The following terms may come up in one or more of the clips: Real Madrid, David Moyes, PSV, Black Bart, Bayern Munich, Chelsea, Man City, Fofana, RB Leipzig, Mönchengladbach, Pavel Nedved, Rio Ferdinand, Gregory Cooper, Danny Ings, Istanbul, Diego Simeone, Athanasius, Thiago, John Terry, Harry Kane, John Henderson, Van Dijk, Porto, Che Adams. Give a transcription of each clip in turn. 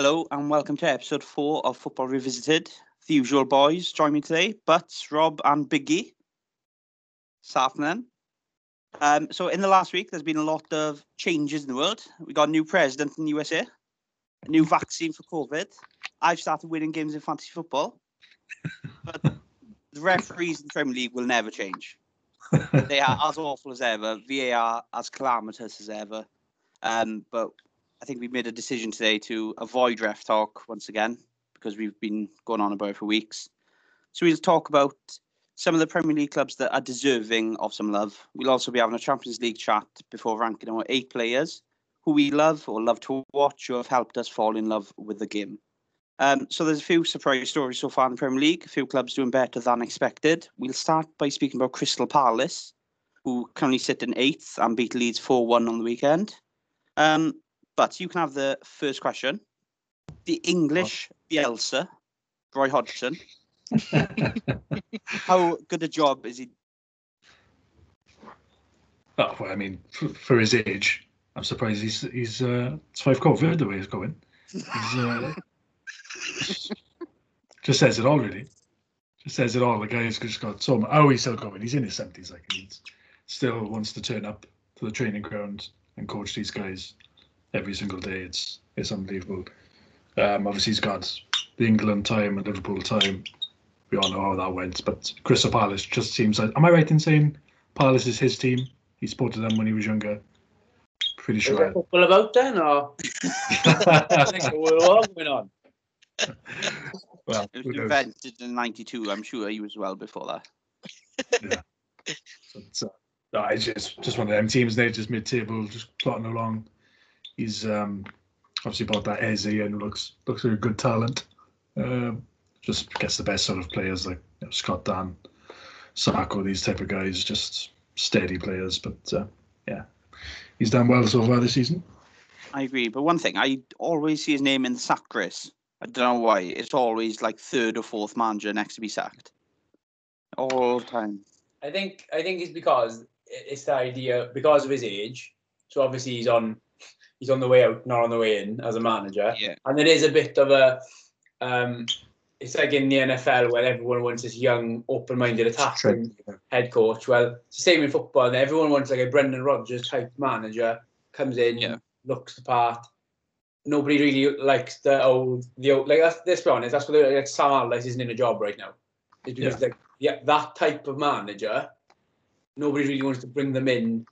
Hello and welcome to episode 4 of Football Revisited. The usual boys join me today, Butts, Rob and Biggie. Safnan. So in the last week, there's been a lot of changes in the world. We got a new president in the USA, a new vaccine for COVID. I've started winning games in fantasy football. But the referees in the Premier League will never change. They are as awful as ever. VAR as calamitous as ever. But I think we've made a decision today to avoid ref talk once again, because we've been going on about it for weeks. So we'll talk about some of the Premier League clubs that are deserving of some love. We'll also be having a Champions League chat before ranking our 8 players who we love or love to watch or have helped us fall in love with the game. So there's a few surprise stories so far in the Premier League, a few clubs doing better than expected. We'll start by speaking about Crystal Palace, who currently sit in 8th and beat Leeds 4-1 on the weekend. But you can have the first question. The English Bielsa, Roy Hodgson. How good a job is he? Oh, well, I mean, for his age, I'm surprised he's Swift-Covered the way he's going. Just says it all, really. Just says it all. The guy's just got so much. Oh, he's still going. He's in his 70s, like, he still wants to turn up to the training ground and coach these guys every single day. It's unbelievable. Obviously, he's got the England time and Liverpool time. We all know how that went. But Crystal Palace just seems like... Am I right in saying Palace is his team? He supported them when he was younger. Pretty sure. Is there football about then, or...? I think we're all going on. Well, it was invented in 92. I'm sure he was well before that. Yeah. But, no, it's just one of them teams. They're just mid-table, just plotting along. He's obviously bought that Eze and looks like a good talent. Just gets the best sort of players like Scott Dan, Sarko, these type of guys, just steady players. But yeah, he's done well so far this season. I agree. But one thing, I always see his name in the sack race. I don't know why. It's always like third or fourth manager next to be sacked. All the time. I think it's because it's the idea, because of his age. So obviously he's on the way out, not on the way in as a manager. Yeah. And it is a bit of a, it's like in the NFL where everyone wants this young, open-minded attacking head coach. Well, it's the same in football. Everyone wants like a Brendan Rodgers type manager, comes in, looks the part. Nobody really likes the old like, let's be honest, that's what like, Sam Allardyce isn't in a job right now. It's because that type of manager, nobody really wants to bring them in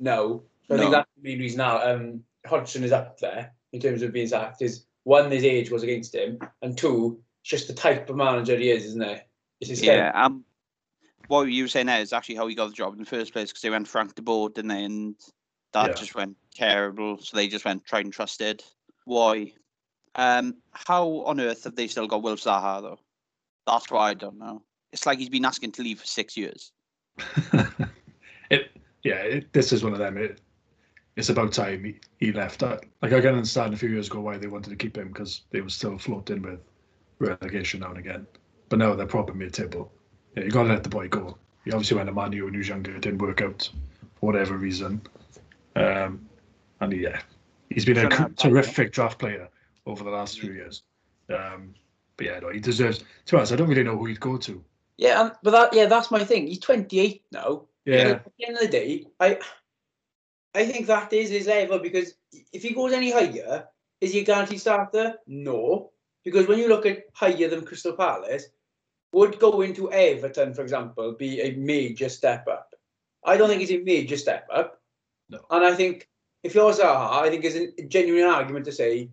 now. So I think that's the main reason now. Hodgson is up there in terms of being sacked is one, his age was against him, and two, it's just the type of manager he is, isn't it? It's his what you were saying there is actually how he got the job in the first place, because they went Frank de Boer, didn't they? And that just went terrible, so they just went tried and trusted. Why? How on earth have they still got Wilf Zaha though? That's what I don't know. It's like he's been asking to leave for 6 years. This is one of them. It's about time he left. Like, I can understand a few years ago why they wanted to keep him, because they were still floating with relegation now and again. But now they're proper mid-table. Yeah, you got to let the boy go. He obviously went to Man U when he was younger. It didn't work out for whatever reason. He's been a terrific draft player over the last 3 years. But yeah, no, he deserves... To us, I don't really know who he'd go to. Yeah, but that's my thing. He's 28 now. Yeah. At the end of the day, I think that is his level, because if he goes any higher, is he a guaranteed starter? No. Because when you look at higher than Crystal Palace, would going to Everton, for example, be a major step up? I don't think it's a major step up. No. And I think if you're Zaha, I think it's a genuine argument to say,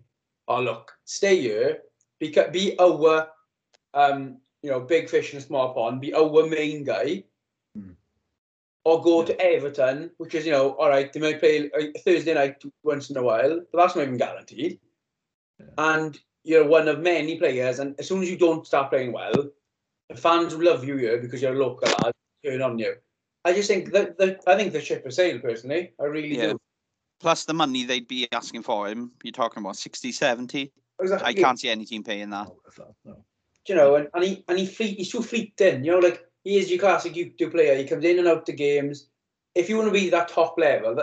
oh, look, stay here, be our big fish in a small pond, be our main guy. Or go to Everton, which is, all right, they might play Thursday night once in a while, but that's not even guaranteed. Yeah. And you're one of many players, and as soon as you don't start playing well, the fans who love you here because you're a local lad turn on you. I just think that the ship has sailed, personally. I really do. Plus the money they'd be asking for him. You're talking about 60, 70. Exactly. I can't see any team paying that. No. He's too fleeting, He is your classic U2 player. He comes in and out to games. If you want to be that top level,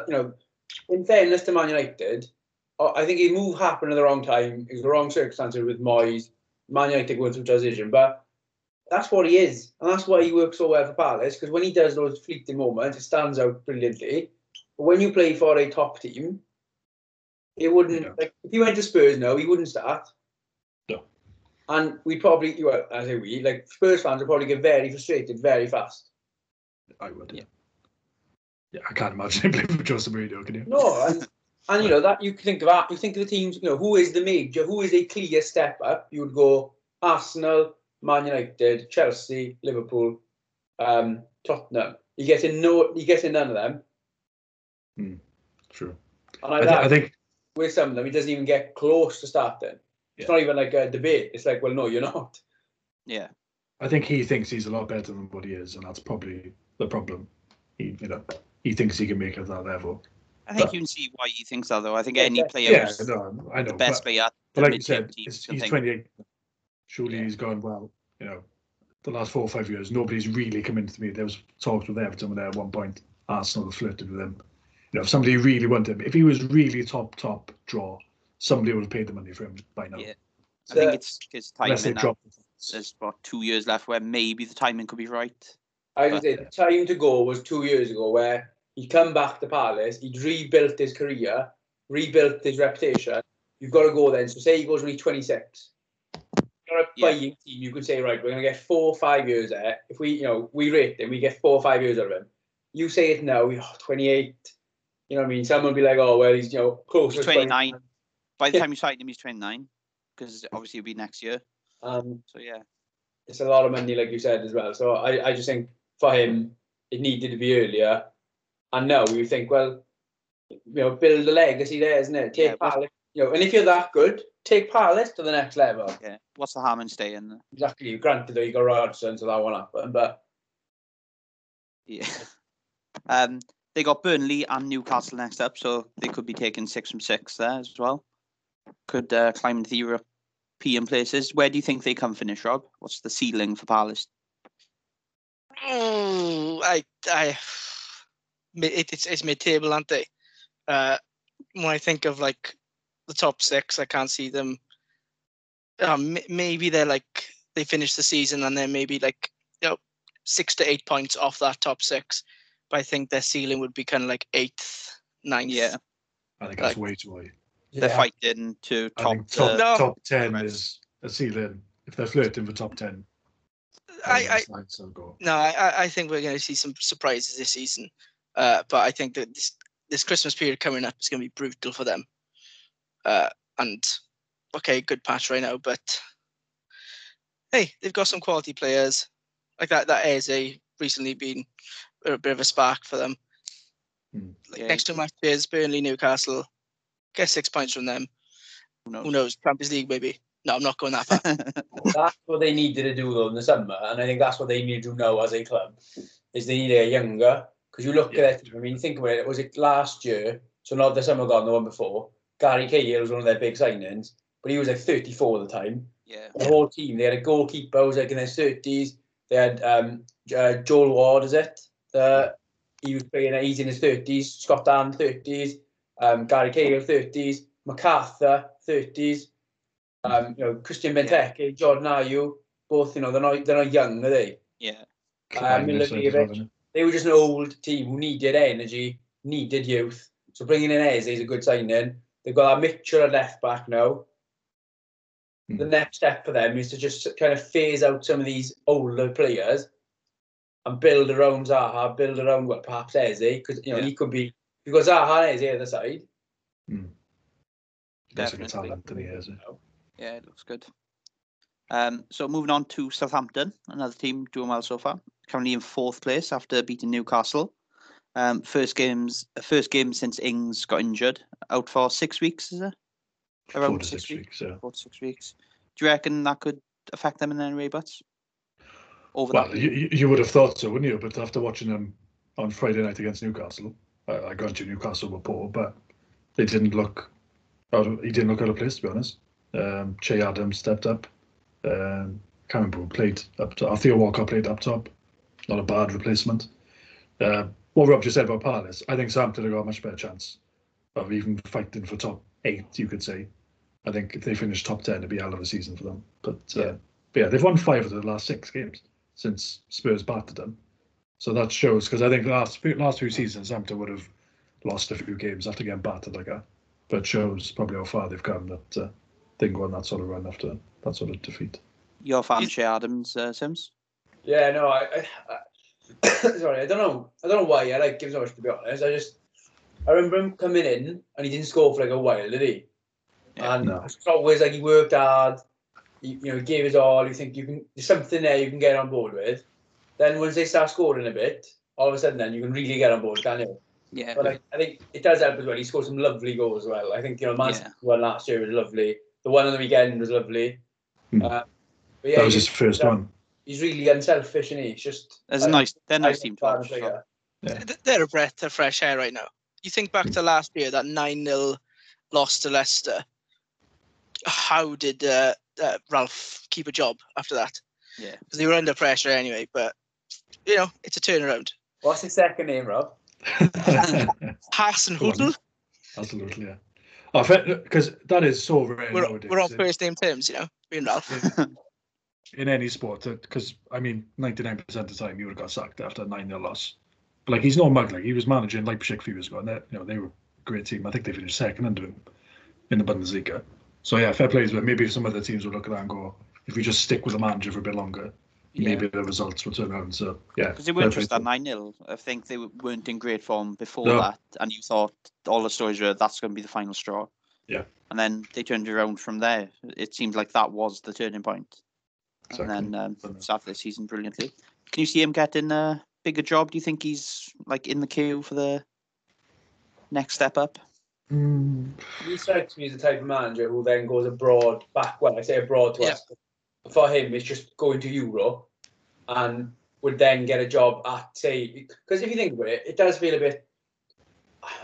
in fairness to Man United, I think his move happened at the wrong time. It was the wrong circumstances with Moyes. Man United going through transition, but that's what he is, and that's why he works so well for Palace, because when he does those fleeting moments, it stands out brilliantly. But when you play for a top team, it wouldn't. Yeah. Like, if he went to Spurs now, he wouldn't start. No. And we'd probably, well, I say we, like Spurs fans would probably get very frustrated very fast. I would. Yeah. Yeah, I can't imagine him playing for Jose Mourinho, can you? No, and you know that you think of that. You think of the teams. You know who is the major, who is a clear step up. You would go Arsenal, Man United, Chelsea, Liverpool, Tottenham. You get in no, you get in none of them. Mm, true. And like I think with some of them, he doesn't even get close to starting. It's not even like a debate. It's like, well, no, you're not. Yeah. I think he thinks he's a lot better than what he is, and that's probably the problem. He thinks he can make it at that level. I think you can see why he thinks that, though. I think any player is the best player at the like you said, he's 28. Surely he's gone, well, you know, the last 4 or 5 years, nobody's really come into me. There was talks with Everton when they at one point Arsenal flirted with him. You know, if somebody really wanted him, if he was really top draw, somebody would have paid the money for him by now. Yeah. So, I think it's his timing now. There's about 2 years left where maybe the timing could be right. I would say the time to go was 2 years ago where he'd come back to Palace, he'd rebuilt his career, rebuilt his reputation. You've got to go then. So say he goes when he's 26. You're a buying team, you could say, right, we're going to get 4 or 5 years there. If we, you know, we rate him, we get 4 or 5 years out of him. You say it now, 28. You know what I mean? Someone would be like, oh, well, he's, you know, close to 29. By the time you sign him, he's 29. Because obviously it'll be next year. So, yeah. It's a lot of money, like you said, as well. So I just think for him, it needed to be earlier. And now you think, well, you know, build a legacy there, isn't it? Take Palace, you know, and if you're that good, take Palace to the next level. Yeah, what's the harm in staying there? Exactly. Granted, though, you got Rodgers, so that won't happen, but yeah, they got Burnley and Newcastle next up, so they could be taking 6 from 6 there as well. Could climb into the European places. Where do you think they come finish, Rob? What's the ceiling for Palace? Oh, It's mid-table, aren't they? When I think of like the top six, I can't see them. Maybe they're like they finish the season and they're maybe like, you know, 6 to 8 points off that top six. But I think their ceiling would be kind of like 8th, 9th. Yeah, I think that's like, way too high. They're fighting to top 10 is a ceiling. If they're flirting for top 10, I think we're going to see some surprises this season. But I think that this Christmas period coming up is going to be brutal for them. And, okay, good patch right now, but hey, they've got some quality players. Like that Eze recently been a bit of a spark for them. Next 2 matches, Burnley, Newcastle. Get 6 points from them. Who knows? Champions League, maybe. No, I'm not going that far. That's what they needed to do, though, in the summer. And I think that's what they need to do now as a club, is they need a younger... Because you look at it, I mean, think about it, was it last year? So not the summer gone, the one before. Gary Cahill was one of their big signings, but he was like 34 at the time. Yeah. The whole team, they had a goalkeeper who was like in their 30s. They had Joel Ward, is it? He was playing, he's in his 30s. Scott Dan, 30s. Gary Cahill, 30s. MacArthur, 30s. You know, Christian Benteke, Jordan Ayew, both, you know, they're not young, are they? Yeah. They were just an old team who needed energy, needed youth. So bringing in Eze is a good signing. They've got that mixture at left back now. The next step for them is to just kind of phase out some of these older players and build around Zaha, build around what perhaps Eze, because you know he could be because Zaha and Eze are the side. Definitely. Yeah, it looks good. So moving on to Southampton, another team doing well so far. Currently in 4th place after beating Newcastle. First game since Ings got injured. Out for 6 weeks, is it? Around 4 to 6 weeks. 4 to 6 weeks. Do you reckon that could affect them in any way, Butts? Well, you would have thought so, wouldn't you? But after watching them on Friday night against Newcastle, I granted Newcastle were poor, but they didn't look. He didn't look out of place, to be honest. Che Adams stepped up. Cameron played up top. Theo Walcott played up top. Not a bad replacement. What Rob just said about Palace, I think Southampton have got a much better chance of even fighting for top 8th, you could say. I think if they finish top 10, it'd be a hell of a season for them. But yeah, they've won 5 of the last 6 games since Spurs battered them. So that shows, because I think last few seasons, Hampton would have lost a few games after getting battered like that. But it shows probably how far they've come, that they can go on that sort of run after that sort of defeat. Your fan, Shea Adams, Sims? Yeah, no, I sorry, I don't know why I like him so much, to be honest. I remember him coming in and he didn't score for like a while, did he? Yeah, and no. It's always like he worked hard, he gave his all. You think there's something there you can get on board with. Then once they start scoring a bit, all of a sudden then you can really get on board, can't you? Yeah. But I think it does help as well. He scored some lovely goals as well. I think Man City one last year was lovely. The one on the weekend was lovely. Mm. But yeah, that was his first one. He's really unselfish, isn't he? It's just they're a nice team to watch. Yeah. They're a breath of fresh air right now. You think back to last year, that 9-0 loss to Leicester. How did Ralph keep a job after that? Yeah, because they were under pressure anyway. But it's a turnaround. What's his second name, Rob? Hasenhüttl. Absolutely, yeah. Because that is so rare. We're on first name terms, me and Ralph. In any sport, because 99% of the time you would have got sacked after a 9-0 loss. But he's no mug. He was managing Leipzig a few years ago, and they were a great team. I think they finished second under him in the Bundesliga. So yeah, fair play. But maybe some other teams will look at that and go, if we just stick with the manager for a bit longer, maybe the results will turn around. So yeah, because they weren't just that 9-0. I think they weren't in great form before that, and you thought all the stories were that's going to be the final straw. Yeah, and then they turned around from there. It seemed like that was the turning point. Exactly. And then started the season brilliantly. Can you see him getting a bigger job? Do you think he's in the queue for the next step up? He strikes me as the type of manager who then goes abroad back. Well, I say abroad to us. For him, it's just going to Europe and would then get a job at, say, because if you think about it, it does feel a bit.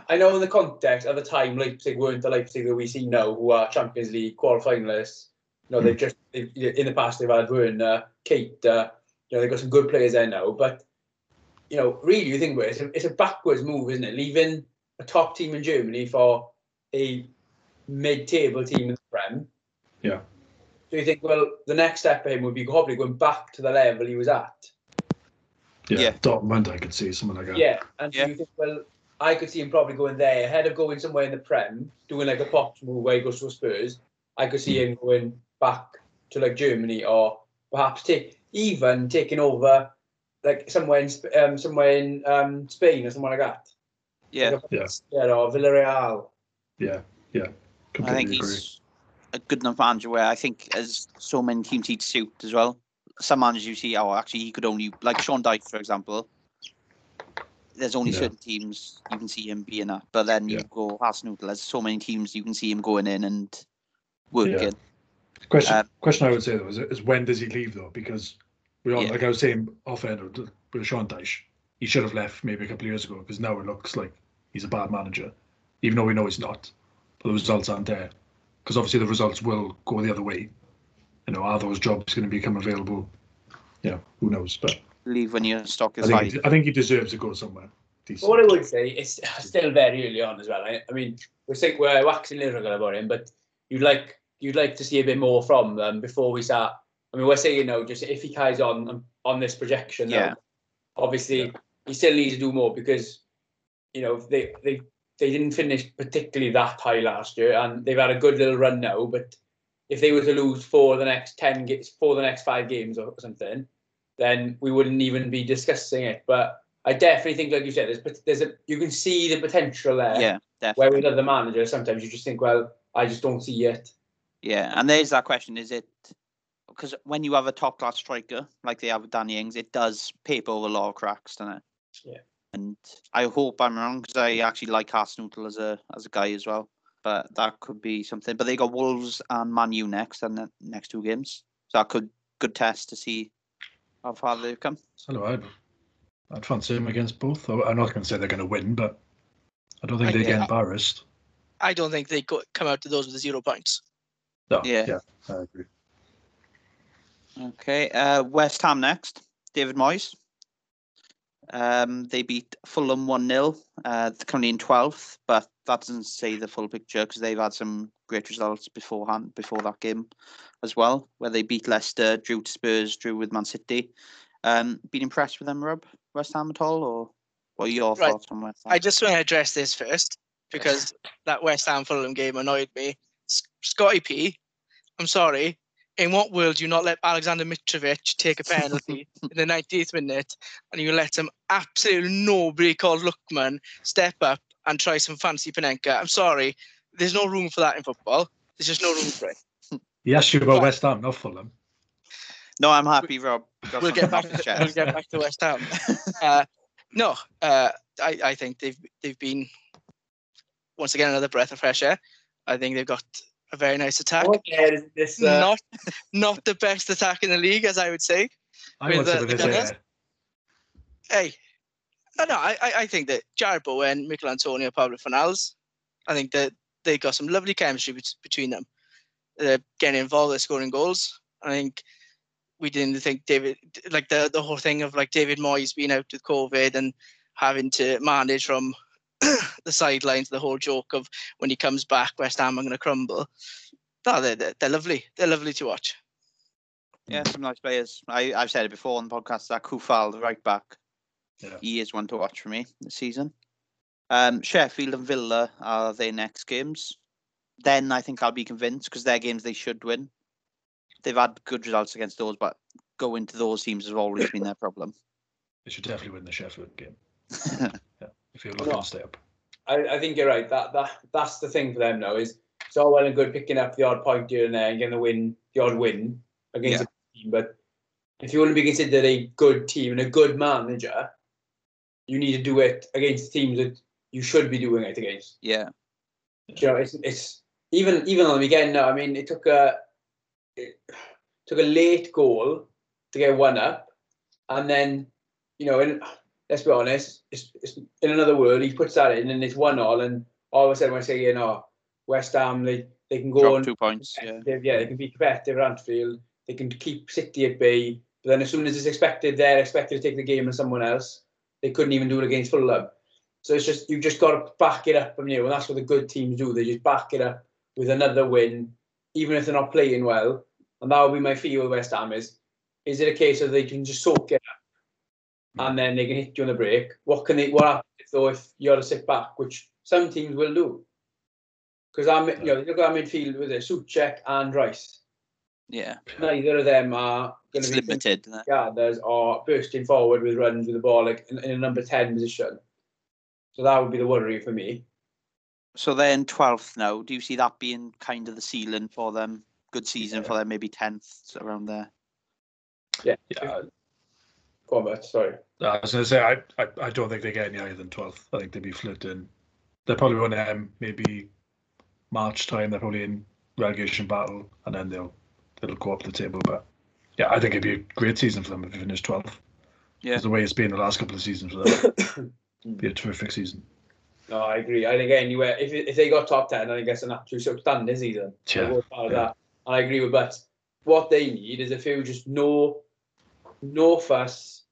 I know in the context at the time, Leipzig weren't the Leipzig that we see now, who are Champions League quarterfinalists. In the past they've had Werner, Kate. They've got some good players there now, but really, you think about it, it's a backwards move, isn't it? Leaving a top team in Germany for a mid-table team in the Prem. Yeah. So you think, well, the next step for him would be probably going back to the level he was at. Yeah. Dortmund, I could see something like that. Yeah, and so you think, well, I could see him probably going there ahead of going somewhere in the Prem, doing a pop move where he goes to Spurs. I could see him going back to Germany, or perhaps taking over somewhere in Spain or somewhere like that. Yeah, or Villarreal. Yeah. Completely I think he's a good enough manager where I think as so many teams he'd suit as well. Some managers you see, actually he could only Sean Dyche, for example. There's only certain teams you can see him being at, but then you go Hasenhüttl. There's so many teams you can see him going in and working. Yeah. Question I would say though is when does he leave though? Because we all I was saying off air with Sean Dyche, he should have left maybe a couple of years ago because now it looks like he's a bad manager, even though we know he's not. But the results aren't there because obviously the results will go the other way. Are those jobs going to become available? Who knows? But leave when your stock is high. I think he deserves to go somewhere decent. What I would say is still very early on as well. We're waxing lyrical about him, but you'd like to see a bit more from them before we start. We're saying just if he carries on this projection, obviously he still needs to do more because they didn't finish particularly that high last year, and they've had a good little run now. But if they were to lose 4 of the next 10 games, 4 of the next 5 games or something, then we wouldn't even be discussing it. But I definitely think, like you said, there's you can see the potential there. Yeah, definitely. Where with other managers, sometimes you just think, well, I just don't see it. Yeah, and there's that question: is it because when you have a top-class striker like they have with Danny Ings, it does paper over a lot of cracks, doesn't it? Yeah. And I hope I'm wrong because I actually like Hasenhüttl as a guy as well. But that could be something. But they got Wolves and Man U next, and the next 2 games, so that could good test to see how far they've come. So I'd fancy him against both. I'm not going to say they're going to win, but I don't think they get embarrassed. I don't think they come out to those with the 0 points. No, yeah, I agree. Okay, West Ham next. David Moyes. They beat Fulham 1-0. They're currently in 12th, but that doesn't say the full picture, because they've had some great results beforehand, before that game as well, where they beat Leicester, drew to Spurs, drew with Man City. Been impressed with them, Rob? West Ham at all, or what are your thoughts on West Ham? I just want to address this first, because that West Ham-Fulham game annoyed me. Scotty P, I'm sorry, in what world do you not let Alexander Mitrovic take a penalty in the 90th minute, and you let some absolute nobody called Lookman step up and try some fancy Panenka? I'm sorry, there's no room for that in football. There's just no room for it. He asked you about West Ham, not Fulham. No, I'm happy, Rob. We'll get back to Chelsea. We'll get back to West Ham. I think they've been, once again, another breath of fresh air. I think they've got a very nice attack. Okay, this, not the best attack in the league, as I would say. I think that Jared Bowen, Mikel Antonio, Pablo Fornals, I think that they got some lovely chemistry between them. They're getting involved, they're scoring goals. I think we didn't think the whole thing of David Moyes being out with COVID and having to manage from the sidelines, the whole joke of when he comes back, West Ham are going to crumble. No, they're lovely. They're lovely to watch. Yeah, some nice players. I've said it before on the podcast, that Koufal, the right back, he is one to watch for me this season. Sheffield and Villa are their next games. Then I think I'll be convinced, because they're games they should win. They've had good results against those, but going to those teams has always been their problem. They should definitely win the Sheffield game. If you're looking to stay up. I think you're right. That's the thing for them now, is it's all well and good picking up the odd point here and there and getting the odd win against a team, but if you want to be considered a good team and a good manager, you need to do it against teams that you should be doing it against. Yeah. You know, it's even on the weekend now, I mean, it took a late goal to get one up, and then, let's be honest, it's in another world, he puts that in and it's 1-1, and all of a sudden I say, West Ham, they can go drop on 2 points. Yeah, they can be competitive at Anfield, they can keep City at bay, but then as soon as it's expected, they're expected to take the game on someone else. They couldn't even do it against Fulham. So it's just, you've just got to back it up from you, and that's what the good teams do. They just back it up with another win, even if they're not playing well. And that would be my fear with West Ham is it a case of they can just soak it up and then they can hit you on the break? What happens though if you're to sit back, which some teams will do? Because look at our midfield with Souček and Rice. Yeah. Neither of them are going to be limited. There's are bursting forward with runs with the ball in a number 10 position. So that would be the worry for me. So they're in 12th now. Do you see that being kind of the ceiling for them? Good season for them, maybe 10th, around there. Yeah. Go on, Bert, sorry. I was going to say, I don't think they get any higher than 12th. I think they'd be flirting. They're probably on maybe March time. They're probably in relegation battle, and then they'll go up the table. But yeah, I think it'd be a great season for them if they finish 12th. Yeah, 'cause the way it's been the last couple of seasons for them, it'd be a terrific season. No, I agree. I think anywhere if they got top 10, I think that's an absolute outstanding season. Yeah. I agree with that. What they need is a few just no fuss,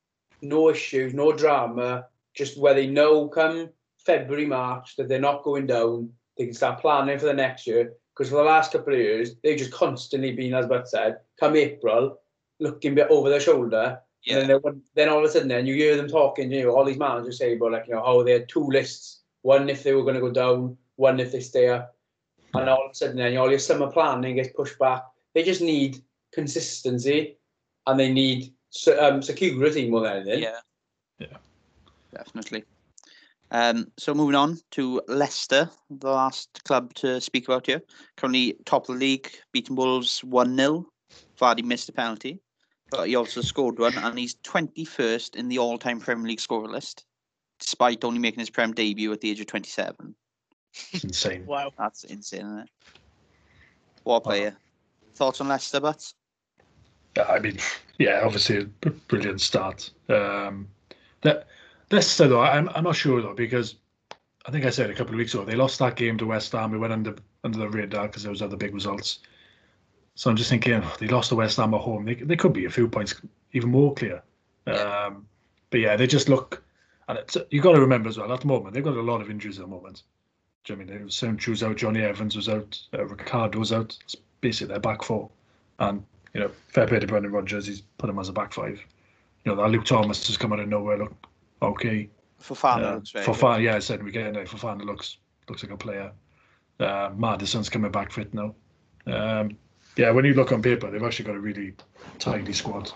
no issues, no drama, just where they know come February, March that they're not going down, they can start planning for the next year. Because for the last couple of years, they've just constantly been, as Bert said, come April, looking a bit over their shoulder. Yeah. And then all of a sudden then you hear them talking, all these managers say about how they had two lists, one if they were going to go down, one if they stay up. And all of a sudden, then all your summer planning gets pushed back. They just need consistency, and they need security more than anything. Yeah, definitely. So moving on to Leicester, the last club to speak about here. Currently top of the league, beating Wolves 1-0. Vardy missed a penalty, but he also scored one, and he's 21st in the all-time Premier League scorer list, despite only making his Prem debut at the age of 27. Insane. Wow. That's insane, isn't it? What a player. Thoughts on Leicester, Butts? Obviously a brilliant start. Leicester, though, I'm not sure, though, because I think I said a couple of weeks ago, they lost that game to West Ham. We went under the radar because there was other big results. So I'm just thinking, they lost to West Ham at home. They could be a few points even more clear. But they just look... And you've got to remember as well, at the moment, they've got a lot of injuries at the moment. I mean, Sancho was out, Johnny Evans was out, Ricardo was out. It's basically their back four. And, you know, fair play to Brendan Rodgers, he's put him as a back five. You know, that Luke Thomas has come out of nowhere, look, okay. Fofana looks very good. Yeah, I said we get it. Fofana looks like a player. Maddison's coming back fit now. Yeah, when you look on paper, they've actually got a really tidy squad.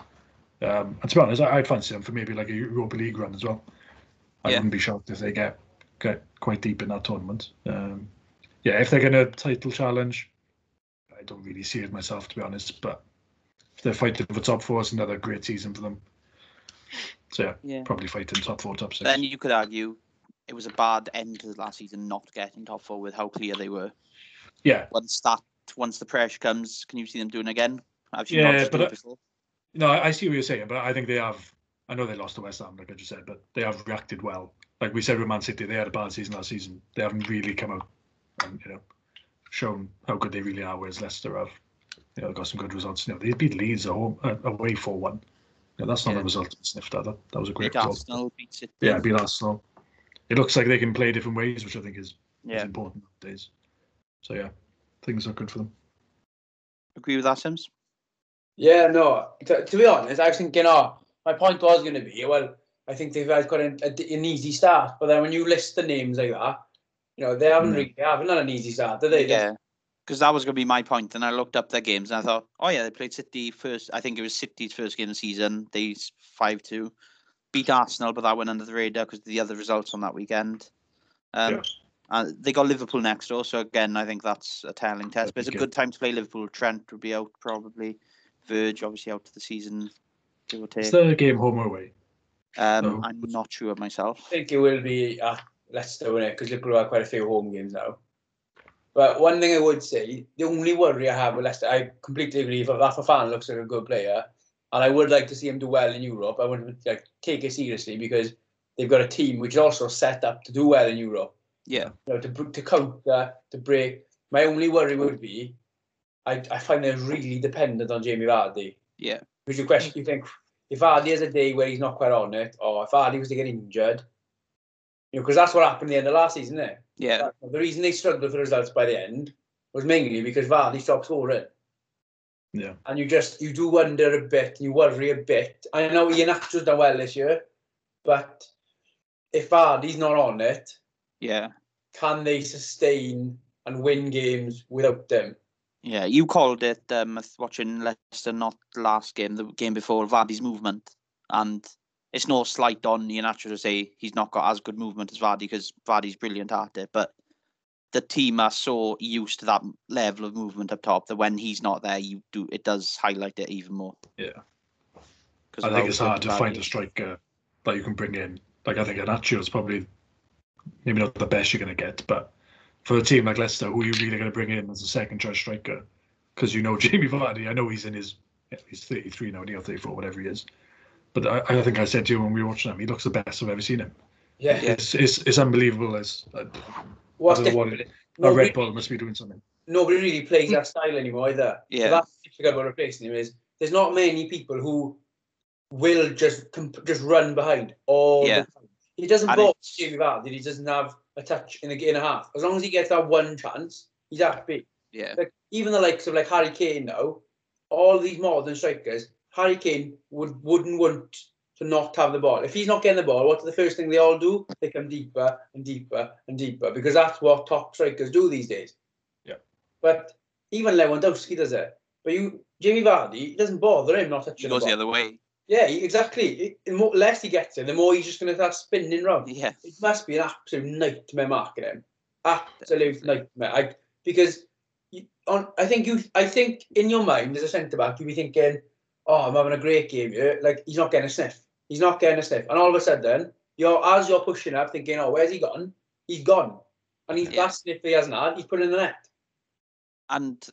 And to be honest, I fancy them for maybe like a Europa League run as well. I wouldn't be shocked if they get quite deep in that tournament. Yeah, if they're going to title challenge, I don't really see it myself, to be honest. But if they're fighting for top four, it's another great season for them. So yeah, probably fighting top four, top six. Then you could argue it was a bad end to the last season not getting top four with how clear they were. Yeah. Once the pressure comes, can you see them doing it again? No, I see what you're saying, but I think they have. I know they lost to West Ham, like I just said, but they have reacted well. Like we said with Man City, they had a bad season last season. They haven't really come out and, you know, shown how good they really are. Whereas Leicester have, you know, got some good results. You know, they beat Leeds at home, away 4-1. You know, that's not a result to be sniffed at. That was a great result. Arsenal beat City. Yeah, beat Arsenal. It looks like they can play different ways, which I think is important nowadays. So yeah, things are good for them. Agree with that, Sims? Yeah, no. To be honest, I was thinking, my point was going to be, well, I think they've got an easy start, but then when you list the names like that, you know, they haven't really had an easy start, do they? Yeah, because that was going to be my point, and I looked up their games, and I thought, oh yeah, they played City first, I think it was City's first game of the season, they 5-2, beat Arsenal, but that went under the radar because of the other results on that weekend. They got Liverpool next door, so again, I think that's a telling test, but it's a good time to play Liverpool. Trent would be out probably, Verge obviously out of the season. It's the game home or away? No. I'm not sure myself. I think it will be at Leicester, won't it? Because Liverpool have quite a few home games now. But one thing I would say, the only worry I have with Leicester, I completely agree that Fofana looks like a good player, and I would like to see him do well in Europe. I wouldn't take it seriously because they've got a team which is also set up to do well in Europe. Yeah. You know, to counter, to break. My only worry would be, I find they're really dependent on Jamie Vardy. Yeah. Which you question, you think, if Vardy has a day where he's not quite on it, or if Vardy was to get injured, you know, because that's what happened at the end of last season, isn't it? Yeah. The reason they struggled for results by the end was mainly because Vardy stopped scoring. Yeah. And you do wonder a bit, you worry a bit. I know Iheanacho's done well this year, but if Vardy's not on it, can they sustain and win games without them? Yeah, you called it, watching Leicester, not last game, the game before, Vardy's movement. And it's no slight on Iheanacho to say he's not got as good movement as Vardy, because Vardy's brilliant at it. But the team are so used to that level of movement up top that when he's not there, it does highlight it even more. Yeah. I think it's hard to find a striker that you can bring in. Like, I think Iheanacho is probably maybe not the best you're going to get, but for a team like Leicester, who are you really going to bring in as a second-choice striker? Because you know Jamie Vardy, I know he's in he's 33 now, or 34, whatever he is. But I think I said to you when we were watching him, he looks the best I've ever seen him. Yeah, it's unbelievable. Red Bull must be doing something. Nobody really plays that style anymore either. Yeah, so that's what I forgot about replacing him is. There's not many people who will just run behind all the time. He doesn't bother Jamie Vardy. He doesn't have a touch in a half. As long as he gets that one chance, he's happy. Yeah. Like, even the likes of Harry Kane now, all these modern strikers, Harry Kane wouldn't want to not have the ball. If he's not getting the ball, what's the first thing they all do? They come deeper and deeper and deeper, because that's what top strikers do these days. Yeah. But even Lewandowski does it. But Jamie Vardy, it doesn't bother him not touching the ball. He goes the other way. Yeah, exactly. The less he gets in, the more he's just going to start spinning round. Yeah. It must be an absolute nightmare marking him. Absolute nightmare. I think in your mind as a centre back, you'd be thinking, "Oh, I'm having a great game here. Like, he's not getting a sniff. He's not getting a sniff." And all of a sudden, you're pushing up, thinking, "Oh, where's he gone? He's gone." And that sniff he hasn't had, he's put in the net. And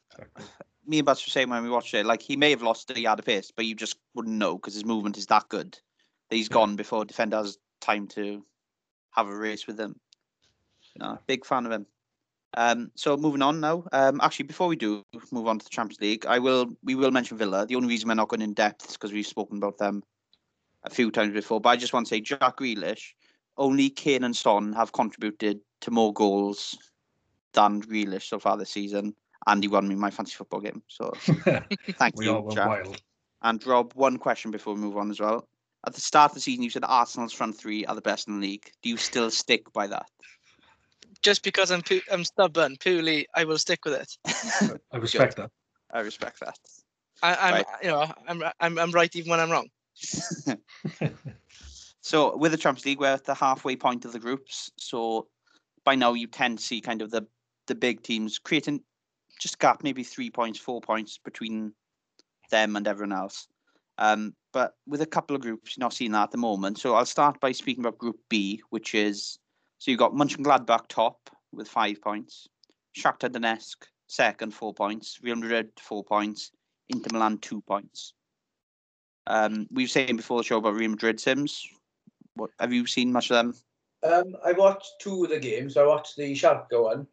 me and Bats were saying when we watched it, he may have lost a yard of pace, but you just wouldn't know because his movement is that good that he's gone before defender has time to have a race with him. No, big fan of him. So moving on now. Actually, before we do move on to the Champions League, we will mention Villa. The only reason we're not going in depth is because we've spoken about them a few times before. But I just want to say, Jack Grealish, only Kane and Son have contributed to more goals Dan Grealish so far this season, and he won me my fantasy football game. So thank you, Jack. And Rob, one question before we move on as well. At the start of the season, you said Arsenal's front three are the best in the league. Do you still stick by that? Just because I'm stubborn, purely, I will stick with it. I respect that. I respect that. I'm right even when I'm wrong. So with the Champions League, we're at the halfway point of the groups. So by now, you can see kind of the big teams creating just gap, maybe 3 points, 4 points between them and everyone else. But with a couple of groups, you're not seeing that at the moment. So I'll start by speaking about Group B, which is, so you've got Mönchengladbach top with 5 points, Shakhtar Donetsk second, 4 points, Real Madrid, 4 points, Inter Milan, 2 points. We were saying before the show about Real Madrid, Sims. What, have you seen much of them? I watched two of the games. I watched the Schalke one,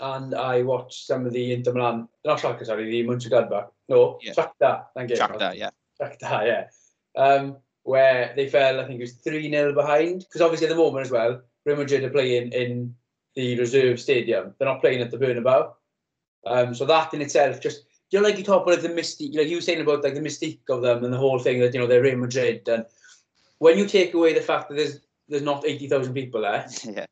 and I watched some of the Inter Milan. Not Schalke, sorry, the Mönchengladbach. No, yeah. Shakhtar. Thank you. Shakhtar, yeah. Shakhtar, yeah. Where they fell, I think it was 3-0 behind. Because obviously at the moment as well, Real Madrid are playing in the reserve stadium. They're not playing at the Bernabeu. So that in itself just... You know, like you talk about the mystique, like you were saying about like the mystique of them and the whole thing that, you know, they're Real Madrid. And when you take away the fact that there's not 80,000 people there, yeah,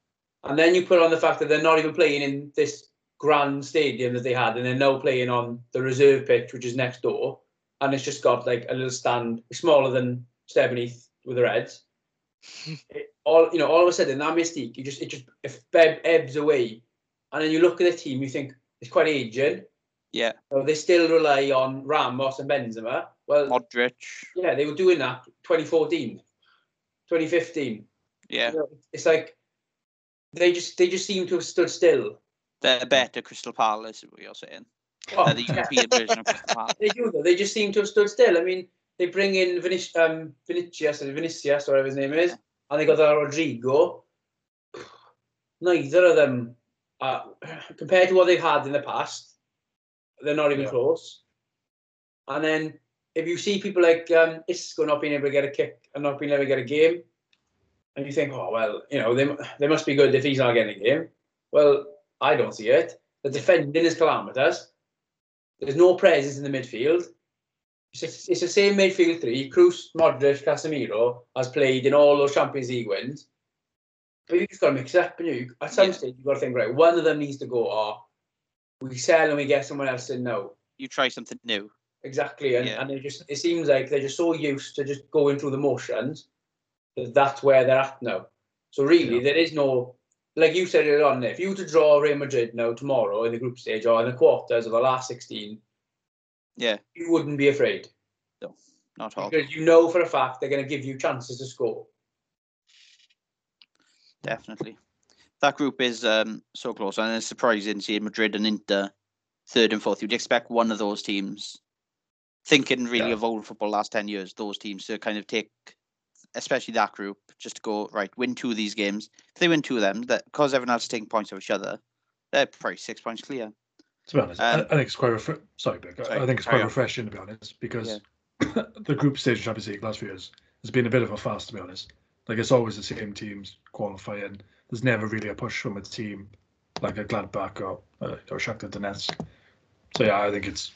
and then you put on the fact that they're not even playing in this grand stadium that they had, and they're now playing on the reserve pitch, which is next door, and it's just got like a little stand smaller than Stevenage with the Reds. All of a sudden that mystique, it just ebbs away, and then you look at the team, you think it's quite aged. Yeah. So they still rely on Ramos and Benzema. Well, Modric. Yeah, they were doing that 2014, 2015. Yeah. You know, it's like they just seem to have stood still. They're better Crystal Palace, is what you're saying. Oh, they're the European version of Crystal Palace. They do though. They just seem to have stood still. I mean, they bring in Vinícius, whatever his name is, yeah, and they got that Rodrigo. Neither of them, compared to what they've had in the past, they're not even close. And then if you see people like Isco not being able to get a kick and not being able to get a game, and you think, oh, well, you know, they must be good if he's not getting a game. Well, I don't see it. The defending is calamitous. There's no presence in the midfield. It's the same midfield three, Kroos, Modric, Casemiro, has played in all those Champions League wins. But you've just got to mix it up. And you, at some stage, you've got to think, right, one of them needs to go, or we sell and we get someone else in now. You try something new. Exactly. And it seems like they're just so used to just going through the motions that that's where they're at now. So really, there is no... Like you said it on there, if you were to draw Real Madrid now tomorrow in the group stage or in the quarters of the last 16, you wouldn't be afraid. No, not at all. Because you know for a fact they're going to give you chances to score. Definitely. That group is so close, and it's surprising seeing Madrid and Inter third and fourth. You'd expect one of those teams, thinking really of old football last 10 years, those teams to kind of take, especially that group, just to go, right, win two of these games. If they win two of them, because everyone else is taking points of each other, they're probably 6 points clear. To be honest, I think it's quite refreshing, to be honest, because the group stage of Champions League last few years has been a bit of a fast, to be honest. Like, it's always the same teams qualifying. There's never really a push from a team like a Gladbach or Shakhtar Donetsk. So yeah, I think it's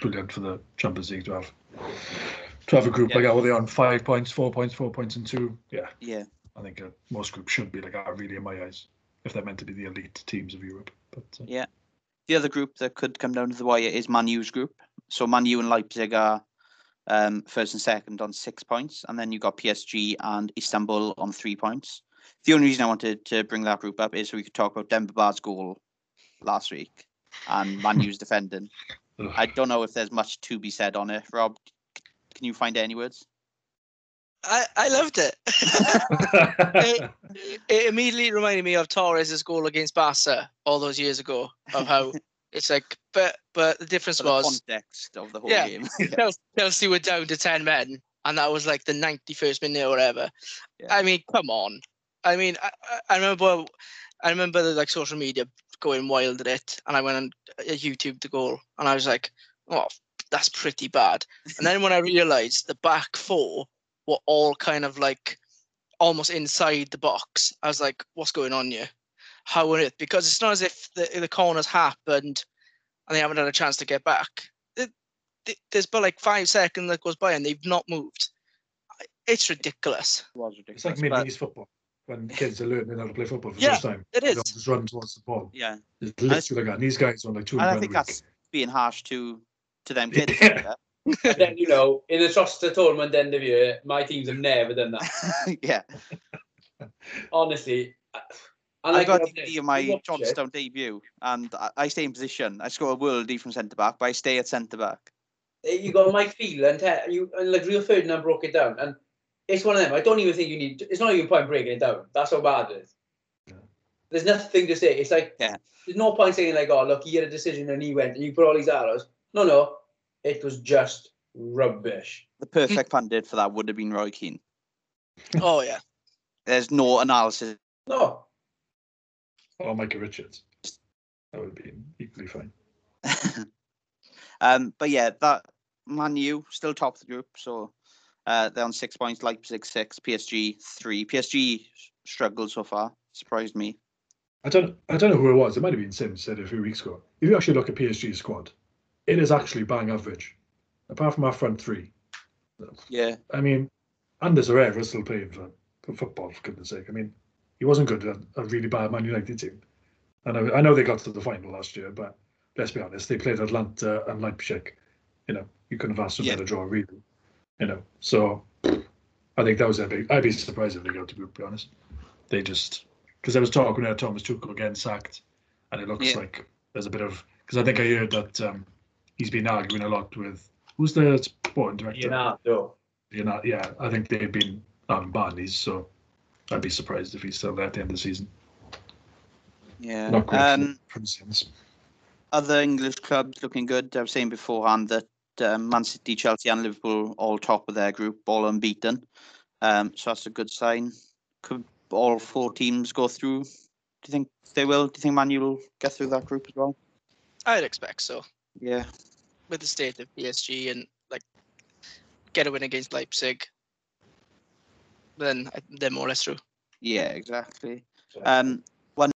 brilliant for the Champions League to have a group like that. Were they on 5 points, 4 points, 4 points, and two? Yeah. Yeah. I think most groups should be like that, really, in my eyes, if they're meant to be the elite teams of Europe. But yeah, the other group that could come down to the wire is Man U's group. So Man U and Leipzig are first and second on 6 points, and then you got PSG and Istanbul on 3 points. The only reason I wanted to bring that group up is so we could talk about Demba Ba's goal last week and Man U's defending. I don't know if there's much to be said on it. Rob, can you find any words? I loved it. it immediately reminded me of Torres' goal against Barca all those years ago, of how it's like, but the difference was the context of the whole game. Chelsea were down to 10 men, and that was like the 91st minute or whatever. Yeah. I mean, come on. I mean, I remember the, like, social media going wild at it, and I went on YouTube the goal, and I was like, oh, that's pretty bad. And then when I realised the back four were all kind of like almost inside the box, I was like, what's going on here? how on earth? Because it's not as if the corner's happened and they haven't had a chance to get back. There's but like 5 seconds that goes by and they've not moved. It's ridiculous. It was ridiculous. It's like mid-80s football when kids are learning how to play football for the first time. It is. They just run towards the ball. Yeah. Just literally like that. And these guys run like 200 grand a week. I think that's being harsh to them kids. Yeah. And then, you know, in the Troster tournament end of year, my teams have never done that. Yeah. Honestly. And I got DVD in my Johnstone debut, and I stay in position. I score a worldie from centre-back, but I stay at centre-back. You got my feel, and like Rio Ferdinand broke it down. And it's one of them. I don't even think you need... It's not even point breaking it down. That's how bad it is. Yeah. There's nothing to say. It's like... Yeah. There's no point saying, like, oh, look, he had a decision, and he went, and you put all these arrows. No. It was just rubbish. The perfect pundit for that would have been Roy Keane. Oh, yeah. There's no analysis. No. Or Michael Richards. That would be equally fine. But yeah, that Man U still top of the group. So they're on 6 points, Leipzig 6, PSG 3. PSG struggled so far. Surprised me. I don't know who it was. It might have been Sims said a few weeks ago. If you actually look at PSG's squad, it is actually bang average. Apart from our front three. Yeah. I mean, Anders Herrera is still playing for football, for goodness sake. I mean, he wasn't good at a really bad Man United team. And I know they got to the final last year, but let's be honest, they played Atlanta and Leipzig. You know, you couldn't have asked for a better draw, really. You know, so I think that was their big... I'd be surprised if they got to group, to be honest. They just... Because there was talk when Thomas Tuchel getting sacked, and it looks like there's a bit of... Because I think I heard that he's been arguing a lot with... Who's the sporting director? Iheanacho. Yeah, I think they've been having Barney's, so... I'd be surprised if he's still there at the end of the season. Yeah. Not great from Sims. Other English clubs looking good. I was saying beforehand that Man City, Chelsea and Liverpool all top of their group, all unbeaten. So that's a good sign. Could all four teams go through? Do you think they will? Do you think Man U will get through that group as well? I'd expect so. Yeah. With the state of PSG and like get a win against Leipzig, then they're more or less through. Yeah, exactly. One